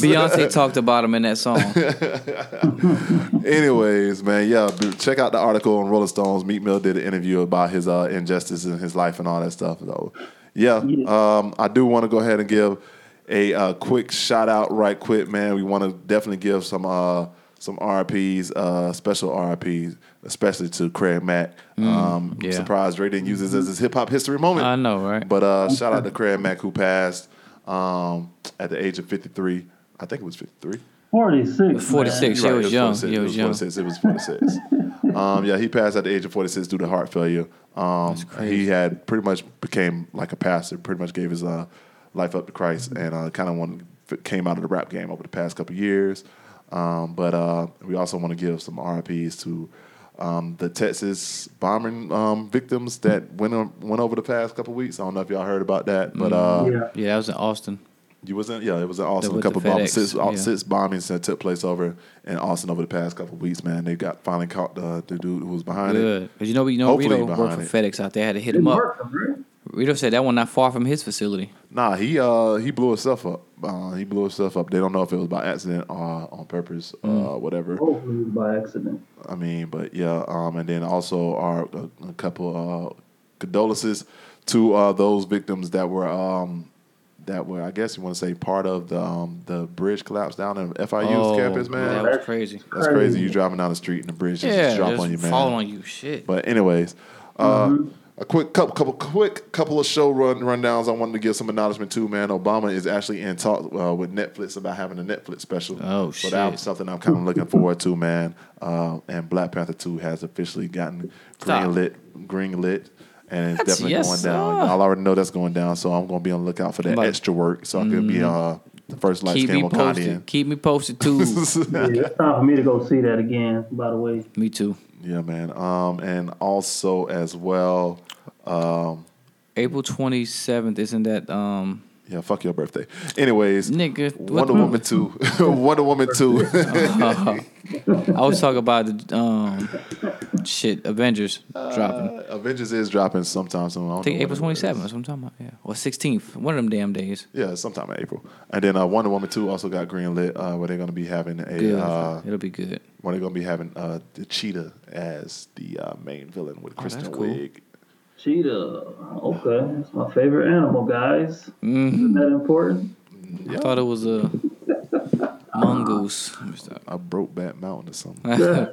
Beyonce talked about him in that song. Anyways, man, yeah, check out the article on Rolling Stones. Meek Mill did an interview about his uh, injustices in his life and all that stuff. So, yeah, yeah. Um, I do want to go ahead and give a uh, quick shout out right quick, man. We want to definitely give some uh, some R I Ps, uh, special R I Ps, especially to Craig Mack. Mm, um, yeah. I'm surprised Dre didn't use this as his hip-hop history moment. I know, right? But uh, shout out to Craig Mack, who passed um, at the age of fifty-three. I think it was fifty-three. forty-six. forty-six. Right. It was young. It was young. It was forty-six. um, yeah, he passed at the age of forty-six due to heart failure. Um, That's crazy. He had pretty much became like a pastor, pretty much gave his... Uh, life up to Christ, and uh, kind of one came out of the rap game over the past couple years. Um, but uh, we also want to give some R I Ps to um, the Texas bombing um, victims that went on, went over the past couple weeks. I don't know if y'all heard about that, but uh, yeah. yeah, that was in Austin. You wasn't? Yeah, it was in Austin. A couple of bombs, six, yeah. six bombings that took place over in Austin over the past couple of weeks. Man, they got finally caught the, the dude who was behind Good. it. Because you know, you know, Rito worked for FedEx out there. Had to hit him up. Rito said that one not far from his facility. Nah, he uh he blew himself up. Uh, he blew himself up. They don't know if it was by accident or on purpose, mm. uh, whatever. Hopefully it was by accident. I mean, but yeah. Um, and then also our a, a couple uh, condolences to uh, those victims that were um that were I guess you want to say part of the um, the bridge collapse down in F I U's oh, campus, man. man. That was crazy. That's crazy. crazy. You driving down the street and the bridge just, yeah, just drop just on you, man. Fall on you, shit. But anyways, uh. Mm-hmm. A quick couple, couple, quick couple of show run rundowns. I wanted to give some acknowledgement to, man. Obama is actually in talk uh, with Netflix about having a Netflix special. Oh shit! So that's something I'm kind of looking forward to, man. Uh, and Black Panther two has officially gotten greenlit, greenlit, and it's that's definitely yes, going down. Uh, I already know that's going down, so I'm going to be on the lookout for that like, extra work. So I could mm, be uh, the first light skin Wakandian. Keep me posted too. Yeah, it's time for me to go see that again. By the way, me too. Yeah, man. Um, and also as well, um, April twenty-seventh, isn't that? Um, yeah, fuck your birthday. Anyways, nigga, Wonder what? Woman two, Wonder Woman two. uh, I was talking about the um, shit Avengers uh, dropping. Avengers is dropping sometime soon. I, I think April twenty-seventh. That's what I'm talking about. Yeah, or sixteenth. One of them damn days. Yeah, sometime in April. And then uh, Wonder Woman two also got greenlit. Uh, where they're gonna be having a. Good. Uh, It'll be good. Where they're gonna be having uh, the Cheetah as the uh, main villain with Kristen oh, cool. Wiig. Cheetah. Okay, that's my favorite animal, guys. Mm-hmm. Isn't that important? Yeah. I thought it was a mongoose. I broke Bat Mountain or something. Whatever.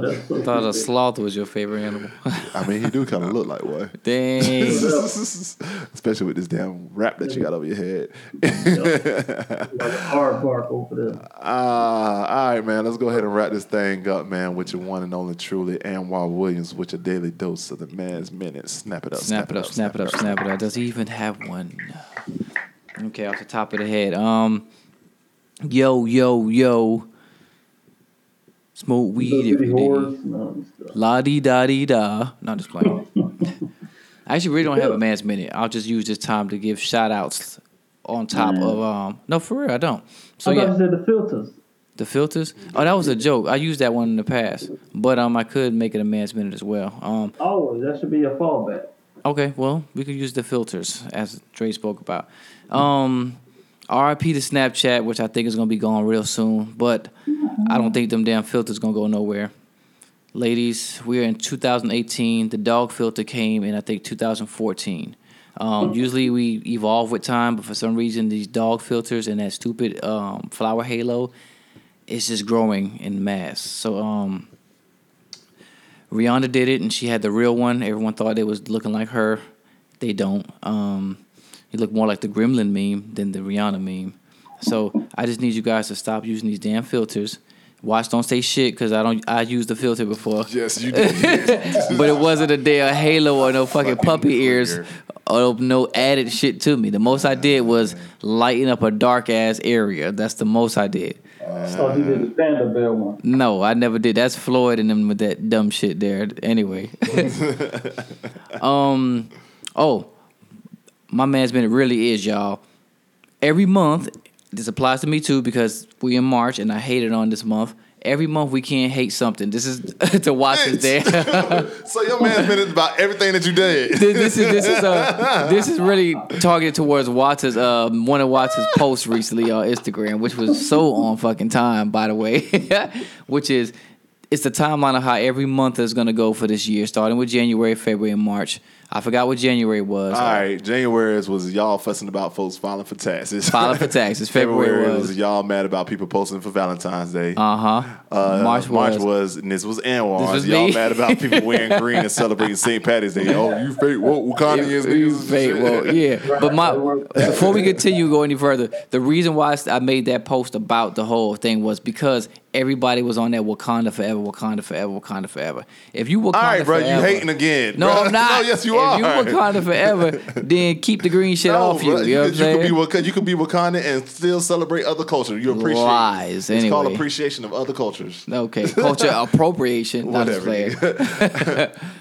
That's so I thought a sloth was your favorite animal. I mean, he do kind of look like one. Dang. Especially with this damn wrap that you got over your head. Like an aardvark over there. Uh, all right, man. Let's go ahead and wrap this thing up, man, with your one and only truly, Ann War Williams, with your daily dose of the man's minute. Snap it up. Snap, snap it up. Snap it up. Snap it up. Does he even have one? Okay, off the top of the head. Um... Yo, yo, yo. Smoke weed every day. No, La di da di da. Not just playing. I actually really don't have a man's minute. I'll just use this time to give shout outs on top Man. of. um. No, for real, I don't. So, I thought yeah. you said the filters. The filters? Oh, that was a joke. I used that one in the past. But um, I could make it a man's minute as well. Um. Oh, that should be a fallback. Okay, well, we could use the filters, as Dre spoke about. Um. R I P to Snapchat, which I think is going to be gone real soon, but I don't think them damn filters going to go nowhere. Ladies, we are in two thousand eighteen. The dog filter came in, I think, two thousand fourteen. Um, usually we evolve with time, but for some reason, these dog filters and that stupid um, flower halo is just growing in mass. So um, Rihanna did it, and she had the real one. Everyone thought it was looking like her. They don't. Um... you look more like the Gremlin meme than the Rihanna meme. So I just need you guys to stop using these damn filters. Watch, don't say shit, because I don't. I used the filter before. Yes, you did. But it wasn't a day of Halo or no fucking puppy ears or no added shit to me. The most I did was lighten up a dark ass area. That's the most I did. So he did the stand-up bell one. No, I never did. That's Floyd and them with that dumb shit there. Anyway. um. Oh, my man's been. It really is, y'all. Every month. This applies to me too, because we in March and I hate it on this month. Every month we can't hate something. This is to watch is there. So your man's been about everything that you did. This, this is this is uh, this is really targeted towards Watts' uh, one of Watts' posts recently on Instagram, which was so on fucking time, by the way. Which is it's the timeline of how every month is gonna go for this year, starting with January, February, and March. I forgot what January was. All right, January was y'all fussing about folks filing for taxes. Filing for taxes. February, February was. was y'all mad about people posting for Valentine's Day. Uh-huh. Uh, March, March was. March was, and this was Ann War. Y'all me. Mad about people wearing green and celebrating Saint Patty's Day. Oh, you fake woke. Wakanda is you fake woke. Yeah. But my before we continue go any further, the reason why I made that post about the whole thing was because everybody was on that Wakanda forever, Wakanda forever, Wakanda forever. If you Wakanda forever. All right, bro, forever, you hating again. No, bro. I'm not. No, yes, you are. If you Wakanda forever, then keep the green shit no, off you. You, you know what I'm saying? Could be Wakanda, you could be Wakanda and still celebrate other culture. You appreciate Lies, it. It's anyway. Called appreciation of other cultures. Okay, culture appropriation. Whatever.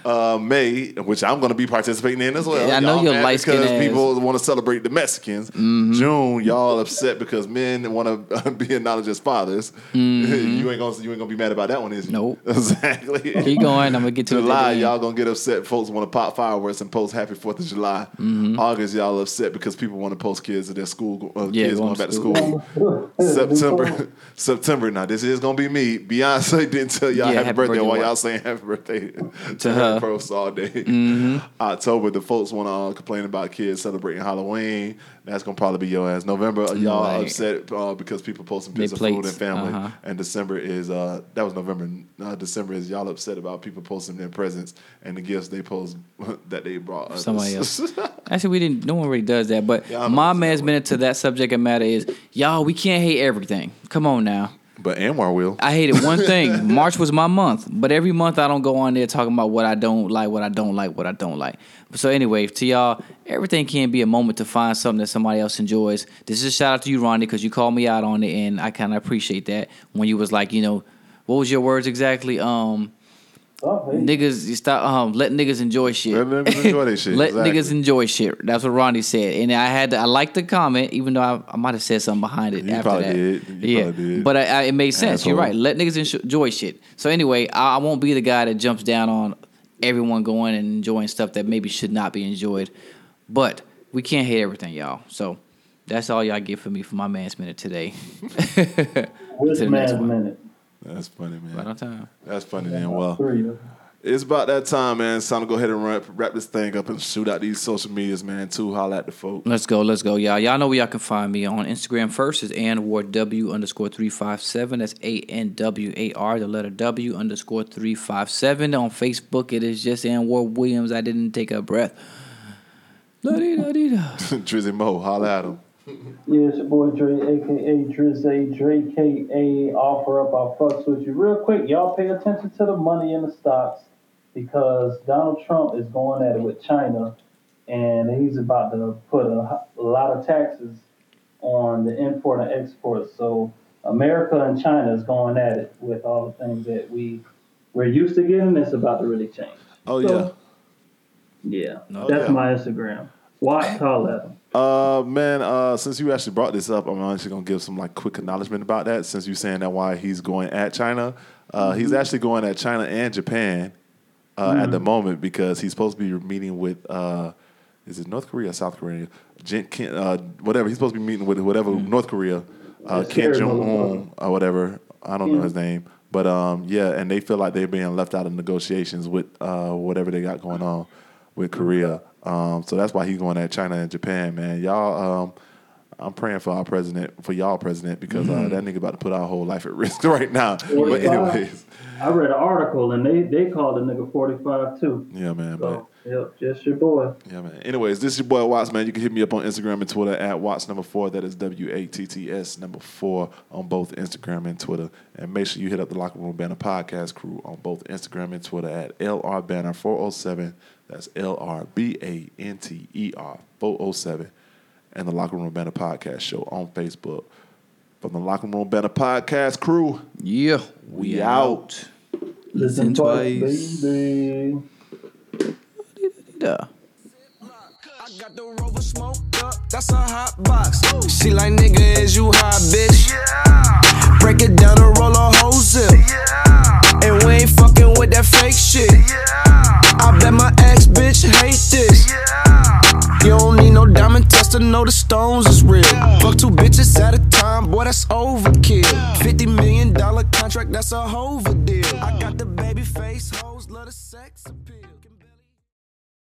uh, May, which I'm going to be participating in as well. Yeah, I know y'all you're light skinned because ass. People want to celebrate the Mexicans. Mm-hmm. June, y'all upset because men want to be acknowledged as fathers. Mm-hmm. You ain't gonna you ain't gonna be mad about that one, is you? Nope. Exactly. Keep going. I'm gonna get to July. Y'all gonna get upset. Folks want to pop fireworks and post happy fourth of July. Mm-hmm. August, y'all upset because people want to post kids at their school, uh, yeah, kids going, going back to school. school. September, September. Now, this is going to be me. Beyonce didn't tell y'all yeah, happy, happy birthday, birthday while what? Y'all saying happy birthday to, to her posts all day. Mm-hmm. October, the folks want to uh, complain about kids celebrating Halloween. That's going to probably be your ass. November, y'all right. upset uh, because people posting pictures of food and family. Uh-huh. And December is, uh, that was November. Uh, December is y'all upset about people posting their presents and the gifts they post that they brought others. Somebody else. Actually, we didn't. No one really does that. But yeah, my man's minute to that subject of matter is, y'all, we can't hate everything. Come on now. But Anwar will. I hated one thing. March was my month. But every month I don't go on there talking about what I don't like, what I don't like, what I don't like. So anyway, to y'all, everything can be a moment to find something that somebody else enjoys. This is a shout out to you, Ronnie, because you called me out on it, and I kind of appreciate that when you was like, you know, what was your words exactly? Um... Oh, hey. Niggas, you stop. Um, let niggas enjoy shit. Let niggas enjoy their shit. Let exactly. niggas enjoy shit. That's what Ronnie said, and I had. To, I liked the comment, even though I, I might have said something behind it. You after probably that. Did. You yeah, probably did. But I, I, it made sense. Asshole. You're right. Let niggas enjoy shit. So anyway, I, I won't be the guy that jumps down on everyone going and enjoying stuff that maybe should not be enjoyed. But we can't hate everything, y'all. So that's all y'all get for me for my man's minute today. What's to man's minute? That's funny, man. Right on time. That's funny, yeah, man. Well, it's about that time, man. It's time to go ahead and wrap, wrap this thing up and shoot out these social medias, man, too. Holla at the folk. Let's go. Let's go, y'all. Y'all know where y'all can find me. On Instagram first is AnnWar underscore three five seven. That's A N W A R, the letter W underscore three five seven. On Facebook, it is just AnnWar Williams. I didn't take a breath. La-dee-da-dee-da. Drizzy Mo, holla at him. Yeah, it's your boy Dre, a k a. Drizzy, Dre, a k a. Offer Up. I fucks with you. Real quick, y'all pay attention to the money in the stocks because Donald Trump is going at it with China, and he's about to put a, a lot of taxes on the import and export. So America and China is going at it with all the things that we, we're used to getting. It's about to really change. Oh, so, yeah. Yeah, oh, that's yeah. my Instagram. Watch, holler at him. Uh man, uh since you actually brought this up, I'm actually gonna give some like quick acknowledgement about that. Since you're saying that why he's going at China, uh mm-hmm. he's actually going at China and Japan uh, mm-hmm. at the moment because he's supposed to be meeting with uh is it North Korea or South Korea? Uh, whatever he's supposed to be meeting with whatever mm-hmm. North Korea, uh, Kim Jong Un or whatever. I don't yeah. know his name, but um yeah, and they feel like they're being left out of negotiations with uh whatever they got going on with Korea. Um, so that's why he's going at China and Japan, man. Y'all, um, I'm praying for our president, for y'all president, because mm-hmm. uh, that nigga about to put our whole life at risk right now. forty-five But anyways, I read an article and they, they called the nigga forty-five too. Yeah, man. So, but, yep, just your boy. Yeah, man. Anyways, this is your boy Watts, man. You can hit me up on Instagram and Twitter at Watts number four. That is W A T T S number four on both Instagram and Twitter. And make sure you hit up the Locker Room Banner Podcast Crew on both Instagram and Twitter at L R Banner four oh seven. That's L R B A N T E R four oh seven. And the Locker Room Banner Podcast Show on Facebook. From the Locker Room Banner Podcast Crew. Yeah. We, we out. out. Listen twice, baby. I got the Rover smoked up. That's a hot box. She like, nigga, is you hot, bitch? Yeah. Break it down and roll a whole zip. Yeah. And we ain't fucking with that fake shit. Yeah. I bet my ex bitch hate this. Yeah. You don't need no diamond test to know the stones is real. Yeah. Fuck two bitches at a time, boy, that's overkill. Yeah. fifty million dollar contract, that's a hover deal. Yeah. I got the baby face hoes, love the sex appeal.